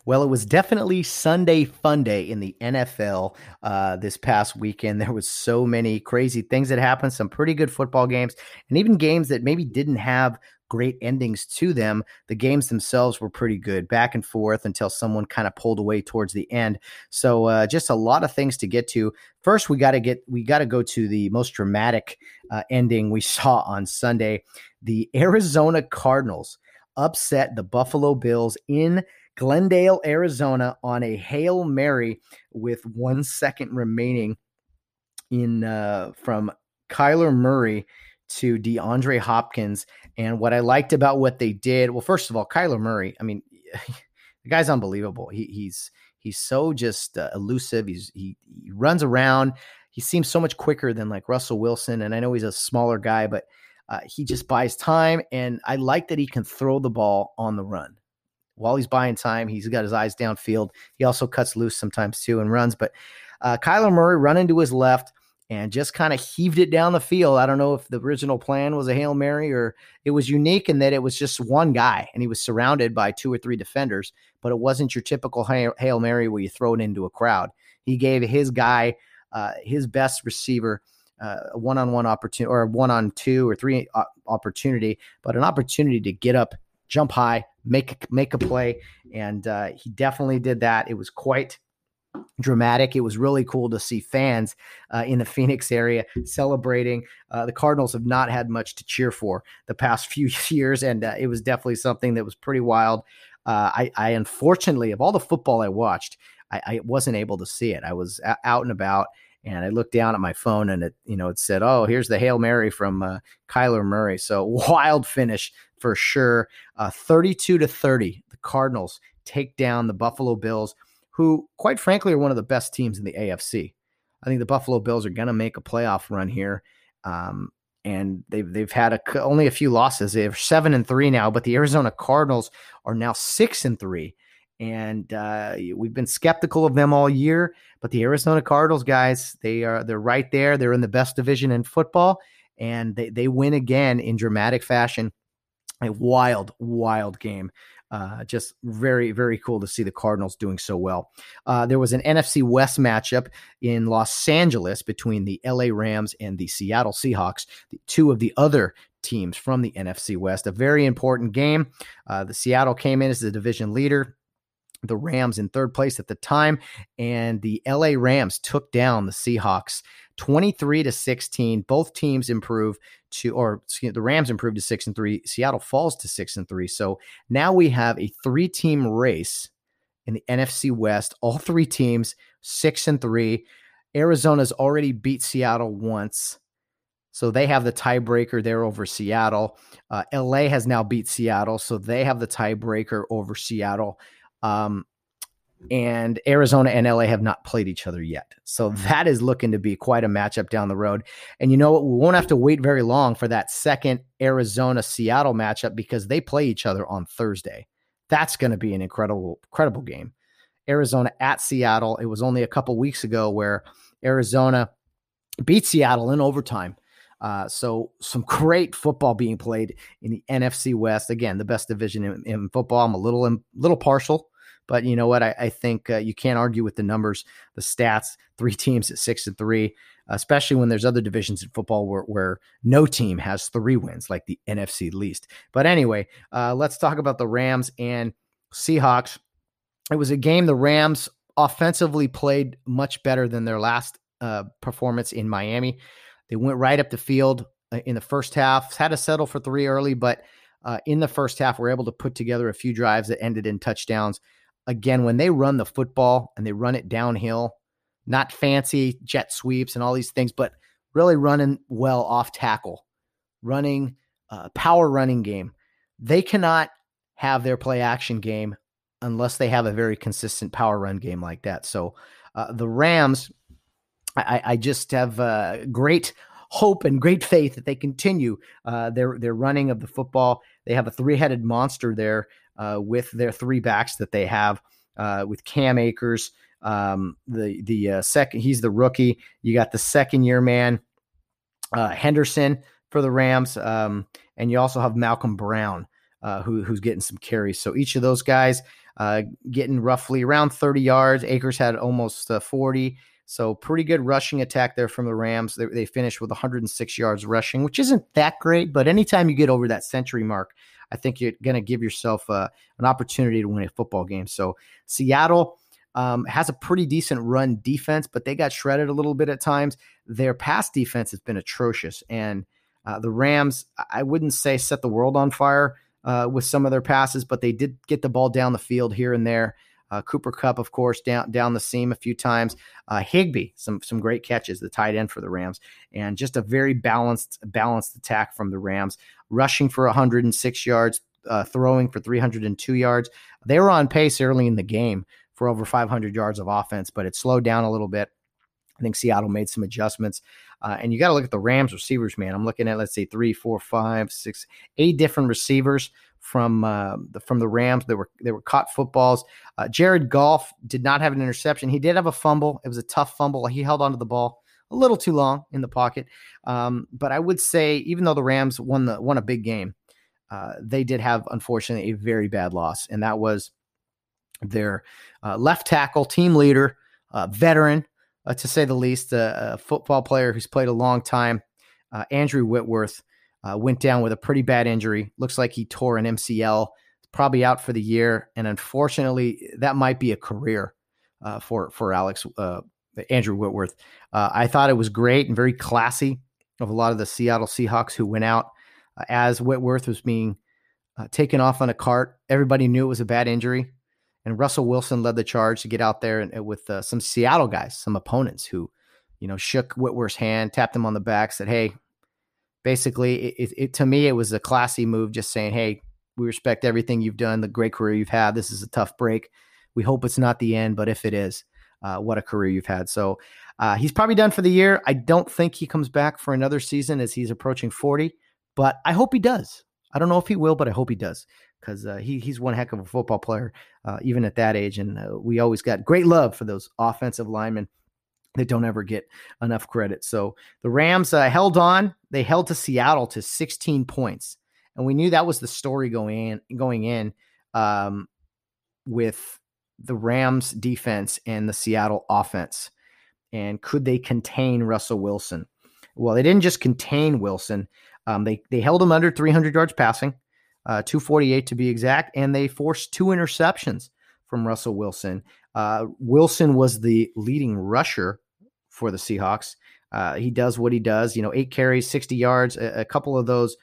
Well, it was definitely Sunday fun day in the N F L uh, this past weekend. There was so many crazy things that happened, some pretty good football games, and even games that maybe didn't have great endings to them. The games themselves were pretty good, back and forth until someone kind of pulled away towards the end. So uh, just a lot of things to get to. First, we got to get we got to go to the most dramatic uh, ending we saw on Sunday. The Arizona Cardinals upset the Buffalo Bills in Glendale, Arizona, on a Hail Mary with one second remaining in uh, from Kyler Murray to DeAndre Hopkins. And what I liked about what they did, well, first of all, Kyler Murray, I mean, the guy's unbelievable. He, he's he's so just uh, elusive. He's he, he runs around. He seems so much quicker than like Russell Wilson. And I know he's a smaller guy, but uh, he just buys time. And I like that he can throw the ball on the run. While he's buying time, he's got his eyes downfield. He also cuts loose sometimes too and runs. But uh, Kyler Murray running to his left and just kind of heaved it down the field. I don't know if the original plan was a Hail Mary or it was unique in that it was just one guy and he was surrounded by two or three defenders, but it wasn't your typical Hail Mary where you throw it into a crowd. He gave his guy, uh, his best receiver, uh, a one-on-one opportunity or a one-on-two or three uh, opportunity, but an opportunity to get up, jump high, make, make a play. And uh, he definitely did that. It was quite dramatic. It was really cool to see fans uh, in the Phoenix area celebrating. Uh, the Cardinals have not had much to cheer for the past few years. And uh, it was definitely something that was pretty wild. Uh, I, I, unfortunately, of all the football I watched, I, I wasn't able to see it. I was a- out and about, and I looked down at my phone, and it, you know, it said, "Oh, here's the Hail Mary from uh, Kyler Murray." So wild finish for sure. Uh, thirty-two to thirty, the Cardinals take down the Buffalo Bills, who, quite frankly, are one of the best teams in the A F C. I think the Buffalo Bills are going to make a playoff run here, um, and they've they've had a, only a few losses. They're seven and three now, but the Arizona Cardinals are now six and three. And uh, we've been skeptical of them all year, but the Arizona Cardinals, guys, they are they're right there. They're in the best division in football, and they they win again in dramatic fashion. A wild, wild game. Uh, just very, very cool to see the Cardinals doing so well. Uh, there was an N F C West matchup in Los Angeles between the L A Rams and the Seattle Seahawks, the two of the other teams from the N F C West. A very important game. Uh, the Seattle came in as the division leader, the Rams in third place at the time, and the L A Rams took down the Seahawks twenty-three to sixteen. Both teams improve to, or excuse me, the Rams improved to six and three. Seattle falls to six and three. So now we have a three team race in the N F C West, all three teams, six and three. Arizona's already beat Seattle once, so they have the tiebreaker there over Seattle. Uh, L A has now beat Seattle, so they have the tiebreaker over Seattle. Um, and Arizona and L A have not played each other yet. So that is looking to be quite a matchup down the road. And you know what? We won't have to wait very long for that second Arizona-Seattle matchup because they play each other on Thursday. That's going to be an incredible, incredible game. Arizona at Seattle. It was only a couple weeks ago where Arizona beat Seattle in overtime. Uh, so some great football being played in the N F C West. Again, the best division in, in football. I'm a little, a little partial, but you know what? I, I think uh, you can't argue with the numbers, the stats, three teams at six and three, especially when there's other divisions in football where, where no team has three wins, like the N F C least. But anyway, uh, let's talk about the Rams and Seahawks. It was a game the Rams offensively played much better than their last uh, performance in Miami. They went right up the field in the first half, had to settle for three early, but uh, in the first half, were able to put together a few drives that ended in touchdowns. Again, when they run the football and they run it downhill, not fancy jet sweeps and all these things, but really running well off tackle, running uh, power running game. They cannot have their play action game unless they have a very consistent power run game like that. So uh, the Rams, I, I just have uh, great hope and great faith that they continue uh, their their running of the football. They have a three-headed monster there uh, with their three backs that they have uh, with Cam Akers. Um, the the uh, second he's the rookie. You got the second-year man uh, Henderson for the Rams, um, and you also have Malcolm Brown uh, who who's getting some carries. So each of those guys uh, getting roughly around thirty yards. Akers had almost uh, forty. So pretty good rushing attack there from the Rams. They, they finished with one hundred six yards rushing, which isn't that great, but anytime you get over that century mark, I think you're going to give yourself uh, an opportunity to win a football game. So Seattle um, has a pretty decent run defense, but they got shredded a little bit at times. Their pass defense has been atrocious, and uh, the Rams, I wouldn't say set the world on fire uh, with some of their passes, but they did get the ball down the field here and there. Uh, Cooper Kupp, of course, down down the seam a few times. Uh, Higbee, some some great catches, the tight end for the Rams, and just a very balanced balanced attack from the Rams, rushing for one hundred six yards, uh, throwing for three hundred two yards. They were on pace early in the game for over five hundred yards of offense, but it slowed down a little bit. I think Seattle made some adjustments, uh, and you got to look at the Rams receivers, man. I'm looking at, let's say, three, four, five, six, eight different receivers from uh, the, from the Rams. They were they were caught footballs. Uh, Jared Goff did not have an interception. He did have a fumble. It was a tough fumble. He held onto the ball a little too long in the pocket. Um, but I would say, even though the Rams won the won a big game, uh, they did have, unfortunately, a very bad loss, and that was their uh, left tackle, team leader, uh, veteran, uh, to say the least, a, a football player who's played a long time, uh, Andrew Whitworth. Uh, went down with a pretty bad injury. Looks like he tore an M C L, probably out for the year. And unfortunately, that might be a career uh, for for Alex uh, Andrew Whitworth. Uh, I thought it was great and very classy of a lot of the Seattle Seahawks who went out uh, as Whitworth was being uh, taken off on a cart. Everybody knew it was a bad injury, and Russell Wilson led the charge to get out there and, and with uh, some Seattle guys, some opponents who, you know, shook Whitworth's hand, tapped him on the back, said, "Hey." Basically, it, it, it, to me, it was a classy move, just saying, hey, we respect everything you've done, the great career you've had. This is a tough break. We hope it's not the end, but if it is, uh, what a career you've had. So uh, he's probably done for the year. I don't think he comes back for another season as he's approaching forty, but I hope he does. I don't know if he will, but I hope he does, because uh, he, he's one heck of a football player, uh, even at that age. And uh, we always got great love for those offensive linemen. They don't ever get enough credit. So the Rams uh, held on. They held to Seattle to sixteen points. And we knew that was the story going in, going in um, with the Rams defense and the Seattle offense. And could they contain Russell Wilson? Well, they didn't just contain Wilson. Um, they, they held him under three hundred yards passing, uh, two forty-eight to be exact. And they forced two interceptions from Russell Wilson. Uh, Wilson was the leading rusher for the Seahawks. Uh, he does what he does, you know, eight carries, sixty yards, a, a couple of those,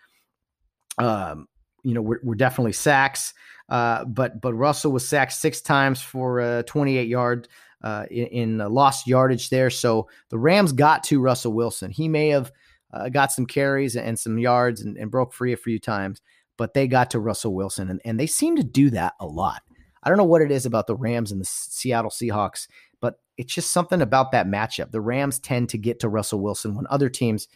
um, you know, were, were definitely sacks. Uh, but, but Russell was sacked six times for uh twenty-eight yard, uh, in, in uh, lost yardage there. So the Rams got to Russell Wilson. He may have uh, got some carries and some yards and, and broke free a few times, but they got to Russell Wilson, and, and they seem to do that a lot. I don't know what it is about the Rams and the Seattle Seahawks, but it's just something about that matchup. The Rams tend to get to Russell Wilson when other teams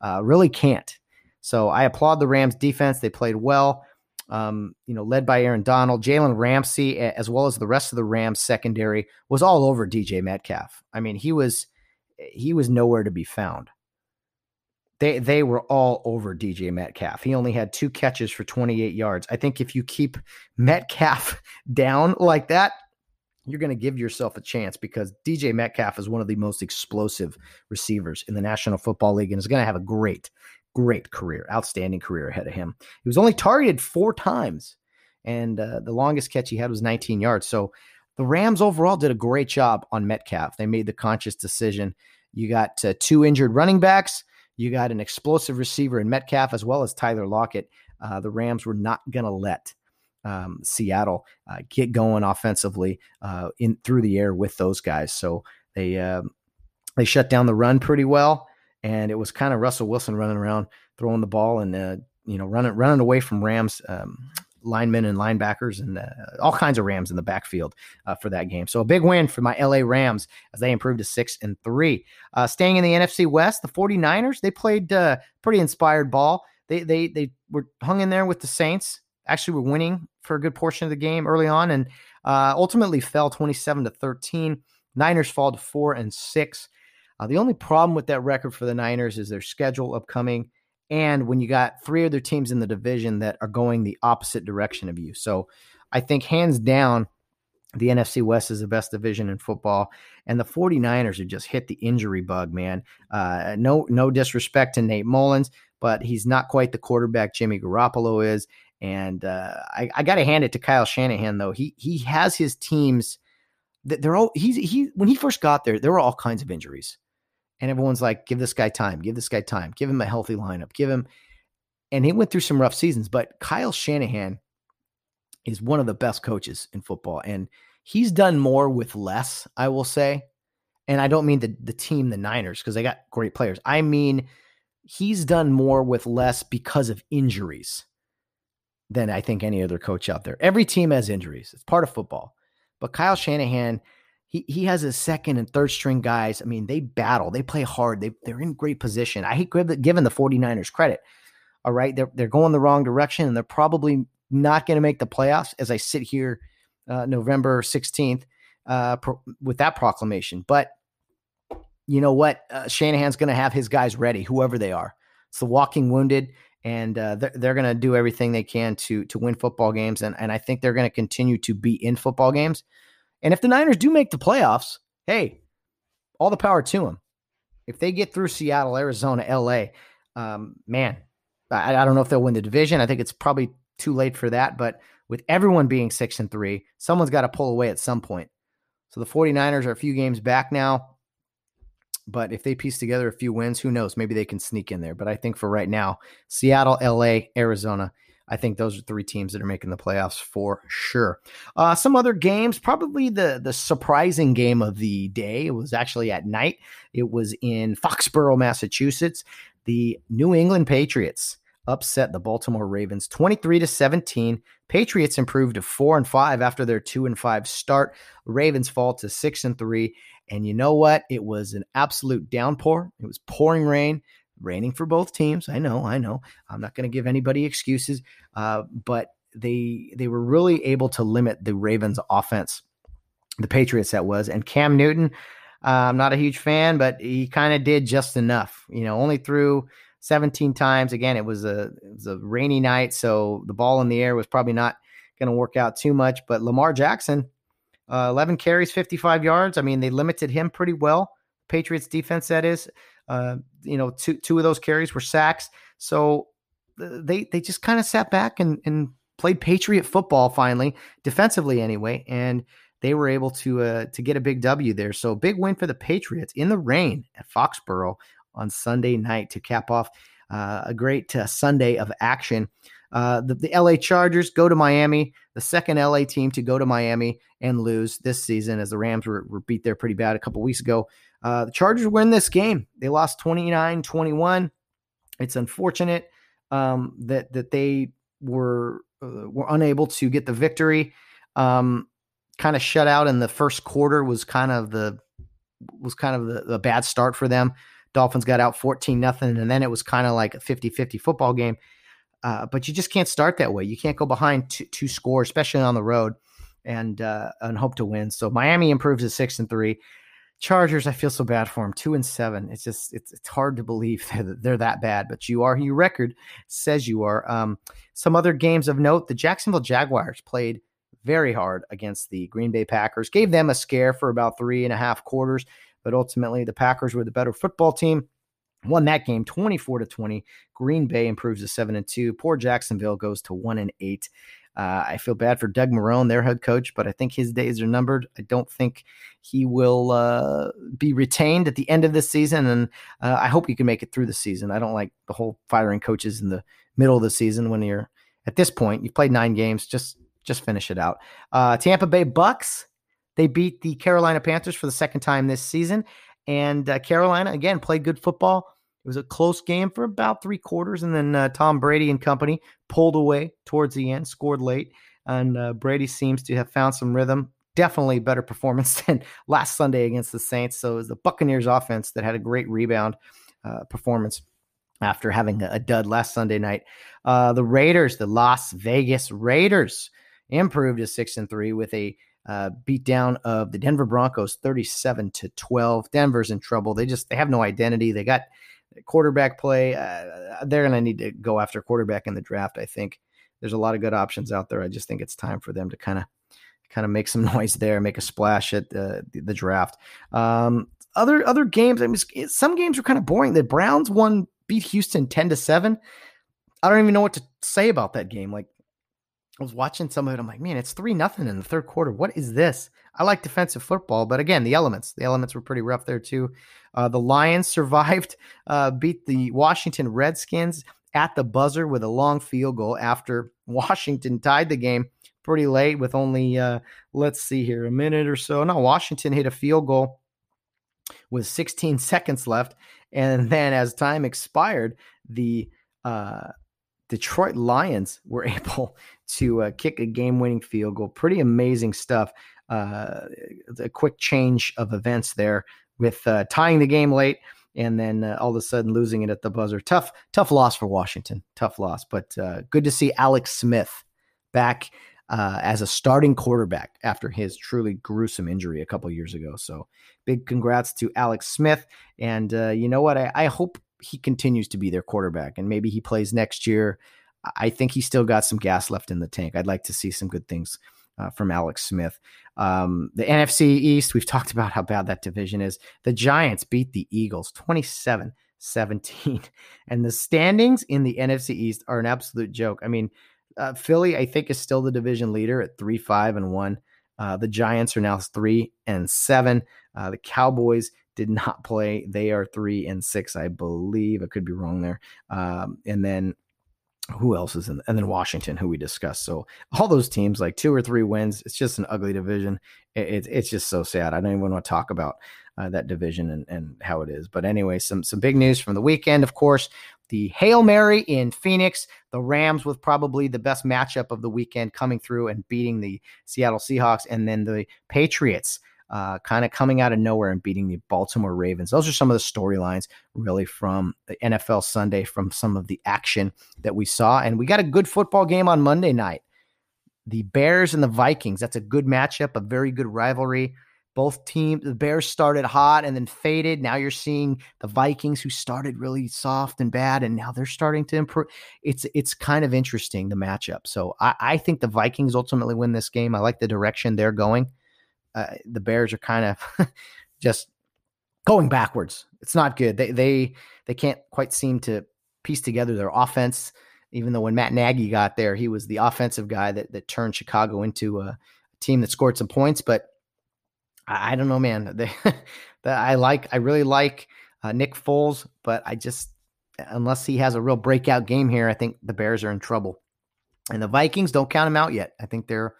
uh, really can't. So I applaud the Rams defense. They played well, um, you know, led by Aaron Donald. Jalen Ramsey, as well as the rest of the Rams secondary, was all over D J Metcalf. I mean, he was he was nowhere to be found. They they were all over D J Metcalf. He only had two catches for twenty-eight yards. I think if you keep Metcalf down like that, you're going to give yourself a chance, because D J Metcalf is one of the most explosive receivers in the National Football League and is going to have a great, great career, outstanding career ahead of him. He was only targeted four times, and uh, the longest catch he had was nineteen yards. So the Rams overall did a great job on Metcalf. They made the conscious decision. You got uh, two injured running backs. You got an explosive receiver in Metcalf, as well as Tyler Lockett. Uh, the Rams were not going to let um, Seattle uh, get going offensively uh, in through the air with those guys. So they uh, they shut down the run pretty well, and it was kind of Russell Wilson running around throwing the ball and uh, you know, running running away from Rams um, linemen and linebackers and uh, all kinds of Rams in the backfield uh, for that game. So a big win for my L A Rams as they improved to six and three. Uh, staying in the N F C West, the 49ers, they played uh, pretty inspired ball. They they they were hung in there with the Saints. Actually, were winning for a good portion of the game early on, and uh, ultimately fell twenty-seven to thirteen. Niners fall to four and six. Uh, the only problem with that record for the Niners is their schedule upcoming, and when you got three other teams in the division that are going the opposite direction of you. So I think hands down, the N F C West is the best division in football, and the 49ers have just hit the injury bug, man. Uh, no, no disrespect to Nate Mullins, but he's not quite the quarterback Jimmy Garoppolo is. And uh, I, I got to hand it to Kyle Shanahan, though. He he has his teams. They're all he's he when he first got there, there were all kinds of injuries, and everyone's like, "Give this guy time, give this guy time, give him a healthy lineup, give him." And he went through some rough seasons, but Kyle Shanahan is one of the best coaches in football, and he's done more with less, I will say. And I don't mean the the team, the Niners, because they got great players. I mean he's done more with less because of injuries than I think any other coach out there. Every team has injuries. It's part of football. But Kyle Shanahan, he he has his second and third string guys. I mean, they battle. They play hard. They, they're in great position. I hate giving the 49ers credit. All right, they're, they're going the wrong direction, and they're probably not going to make the playoffs as I sit here uh, November sixteenth uh, pro- with that proclamation. But you know what? Uh, Shanahan's going to have his guys ready, whoever they are. It's the walking wounded. And uh, they're, they're going to do everything they can to to win football games. And, and I think they're going to continue to be in football games. And if the Niners do make the playoffs, hey, all the power to them. If they get through Seattle, Arizona, L A, um, man, I, I don't know if they'll win the division. I think it's probably too late for that. But with everyone being six and three, someone's got to pull away at some point. So the 49ers are a few games back now. But if they piece together a few wins, who knows? Maybe they can sneak in there. But I think for right now, Seattle, L A, Arizona, I think those are three teams that are making the playoffs for sure. Uh, some other games, probably the the surprising game of the day. It was actually at night. It was in Foxborough, Massachusetts. The New England Patriots upset the Baltimore Ravens twenty-three to seventeen. Patriots improved to four and five after their two and five start. Ravens fall to six and three. And you know what? It was an absolute downpour. It was pouring rain, raining for both teams. I know, I know. I'm not going to give anybody excuses, uh, but they they were really able to limit the Ravens' offense, the Patriots that was. And Cam Newton, uh, I'm not a huge fan, but he kind of did just enough. You know, only threw seventeen times. Again, it was a it was a rainy night, so the ball in the air was probably not going to work out too much. But Lamar Jackson. Uh, eleven carries, fifty-five yards. I mean, they limited him pretty well. Patriots defense, that is. Uh, you know, two two of those carries were sacks. So they they just kind of sat back and, and played Patriot football finally, defensively anyway, and they were able to uh, to get a big W there. So big win for the Patriots in the rain at Foxborough on Sunday night to cap off uh, a great uh, Sunday of action. Uh, the, the L A Chargers go to Miami, the second L A team to go to Miami and lose this season as the Rams were, were beat there pretty bad a couple weeks ago. Uh, the Chargers win this game. They lost twenty-nine twenty-one. It's unfortunate um, that that they were uh, were unable to get the victory. Um, kind of shut out in the first quarter was kind of the was kind of the, the bad start for them. Dolphins got out fourteen nothing, and then it was kind of like a fifty-fifty football game. Uh, but you just can't start that way. You can't go behind two, two scores, especially on the road, and uh, and hope to win. So Miami improves to six and three. Chargers, I feel so bad for them, two and seven. It's just it's it's hard to believe they're, they're that bad. But you are. Your record says you are. Um, some other games of note: the Jacksonville Jaguars played very hard against the Green Bay Packers, gave them a scare for about three and a half quarters, but ultimately the Packers were the better football team. Won that game twenty-four to twenty. Green Bay improves to seven and two. Poor Jacksonville goes to one and eight. Uh, I feel bad for Doug Marrone, their head coach, but I think his days are numbered. I don't think he will uh, be retained at the end of this season, and uh, I hope he can make it through the season. I don't like the whole firing coaches in the middle of the season when you're at this point. You've played nine games. Just just finish it out. Uh, Tampa Bay Bucks, they beat the Carolina Panthers for the second time this season, and uh, Carolina again played good football. It was a close game for about three quarters, and then uh, Tom Brady and company pulled away towards the end, scored late, and uh, Brady seems to have found some rhythm. Definitely better performance than last Sunday against the Saints. So it was the Buccaneers offense that had a great rebound uh, performance after having a dud last Sunday night. Uh, the Raiders, the Las Vegas Raiders, improved to six and three with a uh, beatdown of the Denver Broncos, thirty-seven to twelve. Denver's in trouble. They just they have no identity. They got quarterback play. Uh, they're going to need to go after quarterback in the draft. I think there's a lot of good options out there. I just think it's time for them to kind of kind of make some noise there, make a splash at uh, the, the draft. Um, other other games, I mean, some games were kind of boring. The Browns won, beat Houston ten to seven. I don't even know what to say about that game. Like, I was watching some of it. I'm like, man, it's three nothing in the third quarter. What is this? I like defensive football, but again, the elements, the elements were pretty rough there too. Uh, the Lions survived, uh, beat the Washington Redskins at the buzzer with a long field goal after Washington tied the game pretty late with only, uh, let's see here, a minute or so. No, Washington hit a field goal with sixteen seconds left. And then as time expired, the uh, Detroit Lions were able to uh, kick a game-winning field goal. Pretty amazing stuff. Uh, a quick change of events there with uh, tying the game late and then uh, all of a sudden losing it at the buzzer. Tough, tough loss for Washington. Tough loss, but uh, good to see Alex Smith back Uh, as a starting quarterback after his truly gruesome injury a couple years ago. So big congrats to Alex Smith. And uh, you know what? I, I hope he continues to be their quarterback and maybe he plays next year. I think he's still got some gas left in the tank. I'd like to see some good things uh, from Alex Smith. Um, the N F C East, we've talked about how bad that division is. The Giants beat the Eagles twenty-seven seventeen. And the standings in the N F C East are an absolute joke. I mean, Uh, Philly, I think, is still the division leader at three, five, and one. Uh, the Giants are now three and seven. Uh, the Cowboys did not play. They are three and six, I believe. I could be wrong there. Um, and then who else is in? And then Washington, who we discussed. So all those teams, like two or three wins. It's just an ugly division. It, it, it's just so sad. I don't even want to talk about uh, that division and, and how it is. But anyway, some some big news from the weekend, of course. The Hail Mary in Phoenix, the Rams with probably the best matchup of the weekend coming through and beating the Seattle Seahawks, and then the Patriots uh, kind of coming out of nowhere and beating the Baltimore Ravens. Those are some of the storylines really from the N F L Sunday, from some of the action that we saw. And we got a good football game on Monday night. The Bears and the Vikings, that's a good matchup, a very good rivalry. Both teams, the Bears started hot and then faded. Now you're seeing the Vikings, who started really soft and bad, and now they're starting to improve. It's it's kind of interesting, the matchup. So I, I think the Vikings ultimately win this game. I like the direction they're going. Uh, the Bears are kind of just going backwards. It's not good. They they they can't quite seem to piece together their offense. Even though when Matt Nagy got there, he was the offensive guy that that turned Chicago into a team that scored some points, but I don't know, man. They, I like, I really like uh, Nick Foles, but I just, unless he has a real breakout game here, I think the Bears are in trouble. And the Vikings, don't count them out yet. I think they're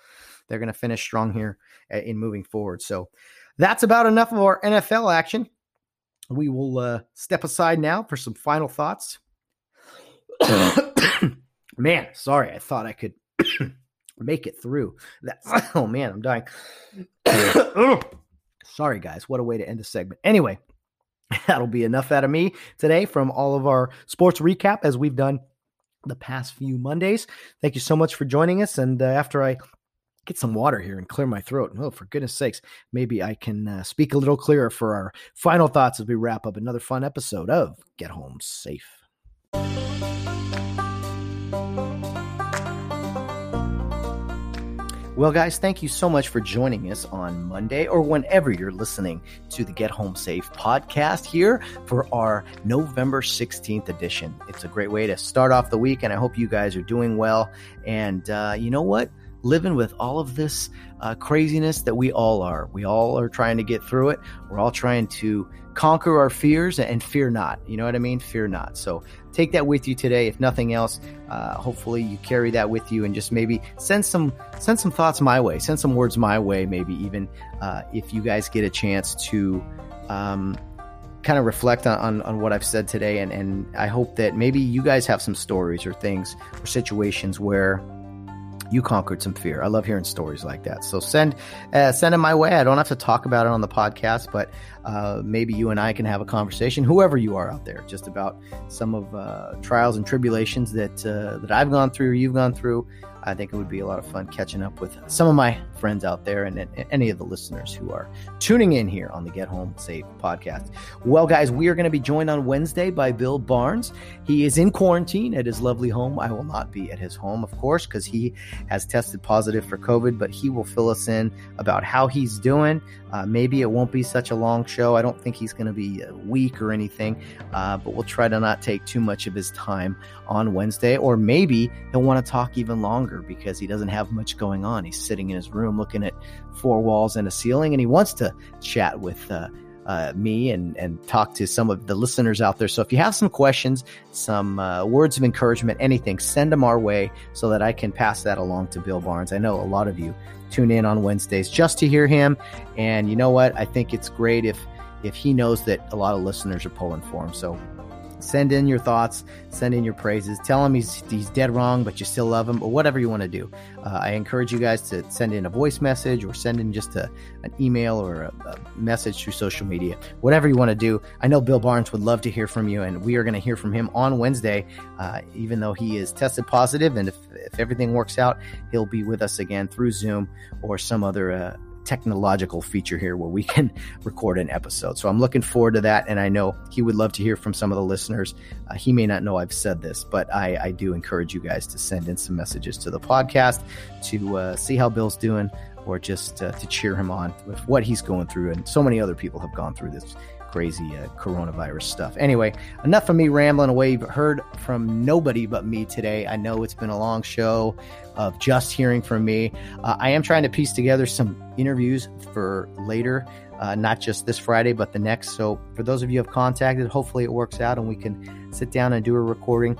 they're going to finish strong here in moving forward. So that's about enough of our N F L action. We will uh, step aside now for some final thoughts. Man, sorry, I thought I could make it through. That's, oh man, I'm dying. Sorry, guys. What a way to end the segment. Anyway, that'll be enough out of me today from all of our sports recap as we've done the past few Mondays. Thank you so much for joining us. And uh, after I get some water here and clear my throat, oh, for goodness sakes, maybe I can uh, speak a little clearer for our final thoughts as we wrap up another fun episode of Get Home Safe. Well, guys, thank you so much for joining us on Monday or whenever you're listening to the Get Home Safe podcast here for our November sixteenth edition. It's a great way to start off the week, and I hope you guys are doing well. And uh, you know what? Living with all of this uh, craziness that we all are. We all are trying to get through it. We're all trying to conquer our fears and fear not. You know what I mean? Fear not. So take that with you today. If nothing else, uh, hopefully you carry that with you and just maybe send some, send some thoughts my way, send some words my way, maybe even uh, if you guys get a chance to um, kind of reflect on, on, on what I've said today. And, and I hope that maybe you guys have some stories or things or situations where you conquered some fear. I love hearing stories like that. So send, uh, send them my way. I don't have to talk about it on the podcast, but uh, maybe you and I can have a conversation, whoever you are out there, just about some of uh, trials and tribulations that uh, that I've gone through, you've gone through. I think it would be a lot of fun catching up with some of my friends out there and, and any of the listeners who are tuning in here on the Get Home Safe podcast. Well, guys, we are going to be joined on Wednesday by Bill Barnes. He is in quarantine at his lovely home. I will not be at his home, of course, because he has tested positive for COVID, but he will fill us in about how he's doing. Uh, maybe it won't be such a long show. I don't think he's going to be weak or anything, uh, but we'll try to not take too much of his time on Wednesday, or maybe he'll want to talk even longer, because he doesn't have much going on. He's sitting in his room looking at four walls and a ceiling, and he wants to chat with uh, uh, me and, and talk to some of the listeners out there. So if you have some questions, some uh, words of encouragement, anything, send them our way so that I can pass that along to Bill Barnes. I know a lot of you tune in on Wednesdays just to hear him, and you know what? I think it's great if if he knows that a lot of listeners are pulling for him. So send in your thoughts, send in your praises, tell him he's he's dead wrong, but you still love him, or whatever you want to do. Uh, I encourage you guys to send in a voice message or send in just a, an email or a, a message through social media, whatever you want to do. I know Bill Barnes would love to hear from you, and we are going to hear from him on Wednesday, uh, even though he is tested positive. And if, if everything works out, he'll be with us again through Zoom or some other uh, technological feature here where we can record an episode. So I'm looking forward to that. And I know he would love to hear from some of the listeners. Uh, he may not know I've said this, but I, I do encourage you guys to send in some messages to the podcast to uh, see how Bill's doing, or just uh, to cheer him on with what he's going through. And so many other people have gone through this crazy uh, coronavirus stuff. Anyway, enough of me rambling away. You've heard from nobody but me today. I know it's been a long show of just hearing from me. Uh, I am trying to piece together some interviews for later, uh, not just this Friday, but the next. So for those of you who have contacted, hopefully it works out and we can sit down and do a recording.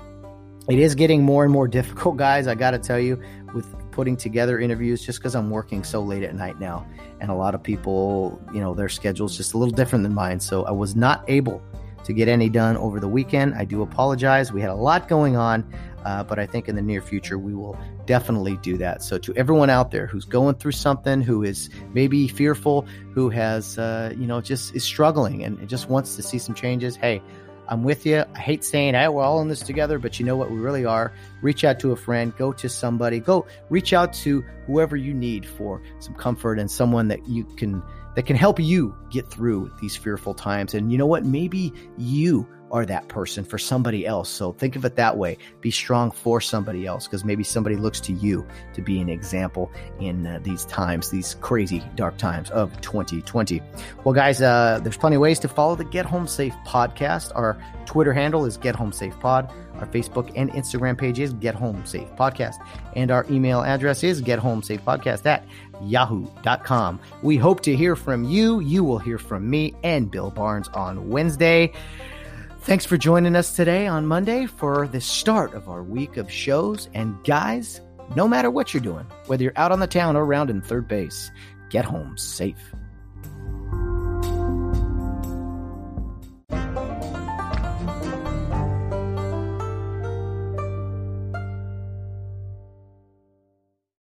It is getting more and more difficult, guys. I got to tell you, with putting together interviews, just because I'm working so late at night now, and a lot of people, you know, their schedule's just a little different than mine. So I was not able to get any done over the weekend. I do apologize. We had a lot going on, uh, but I think in the near future, we will definitely do that. So to everyone out there who's going through something, who is maybe fearful, who has, uh, you know, just is struggling and just wants to see some changes, hey, I'm with you. I hate saying, hey, we're all in this together, but you know what? We really are. Reach out to a friend. Go to somebody. Go reach out to whoever you need for some comfort and someone that you can that can help you get through these fearful times. And you know what? Maybe you are that person for somebody else. So think of it that way. Be strong for somebody else, because maybe somebody looks to you to be an example in uh, these times, these crazy dark times of twenty twenty. Well, guys, uh, there's plenty of ways to follow the Get Home Safe podcast. Our Twitter handle is Get Home Safe Pod. Our Facebook and Instagram page is Get Home Safe Podcast. And our email address is get home safe podcast at yahoo dot com. We hope to hear from you. You will hear from me and Bill Barnes on Wednesday. Thanks for joining us today on Monday for the start of our week of shows. And guys, no matter what you're doing, whether you're out on the town or around in third base, get home safe.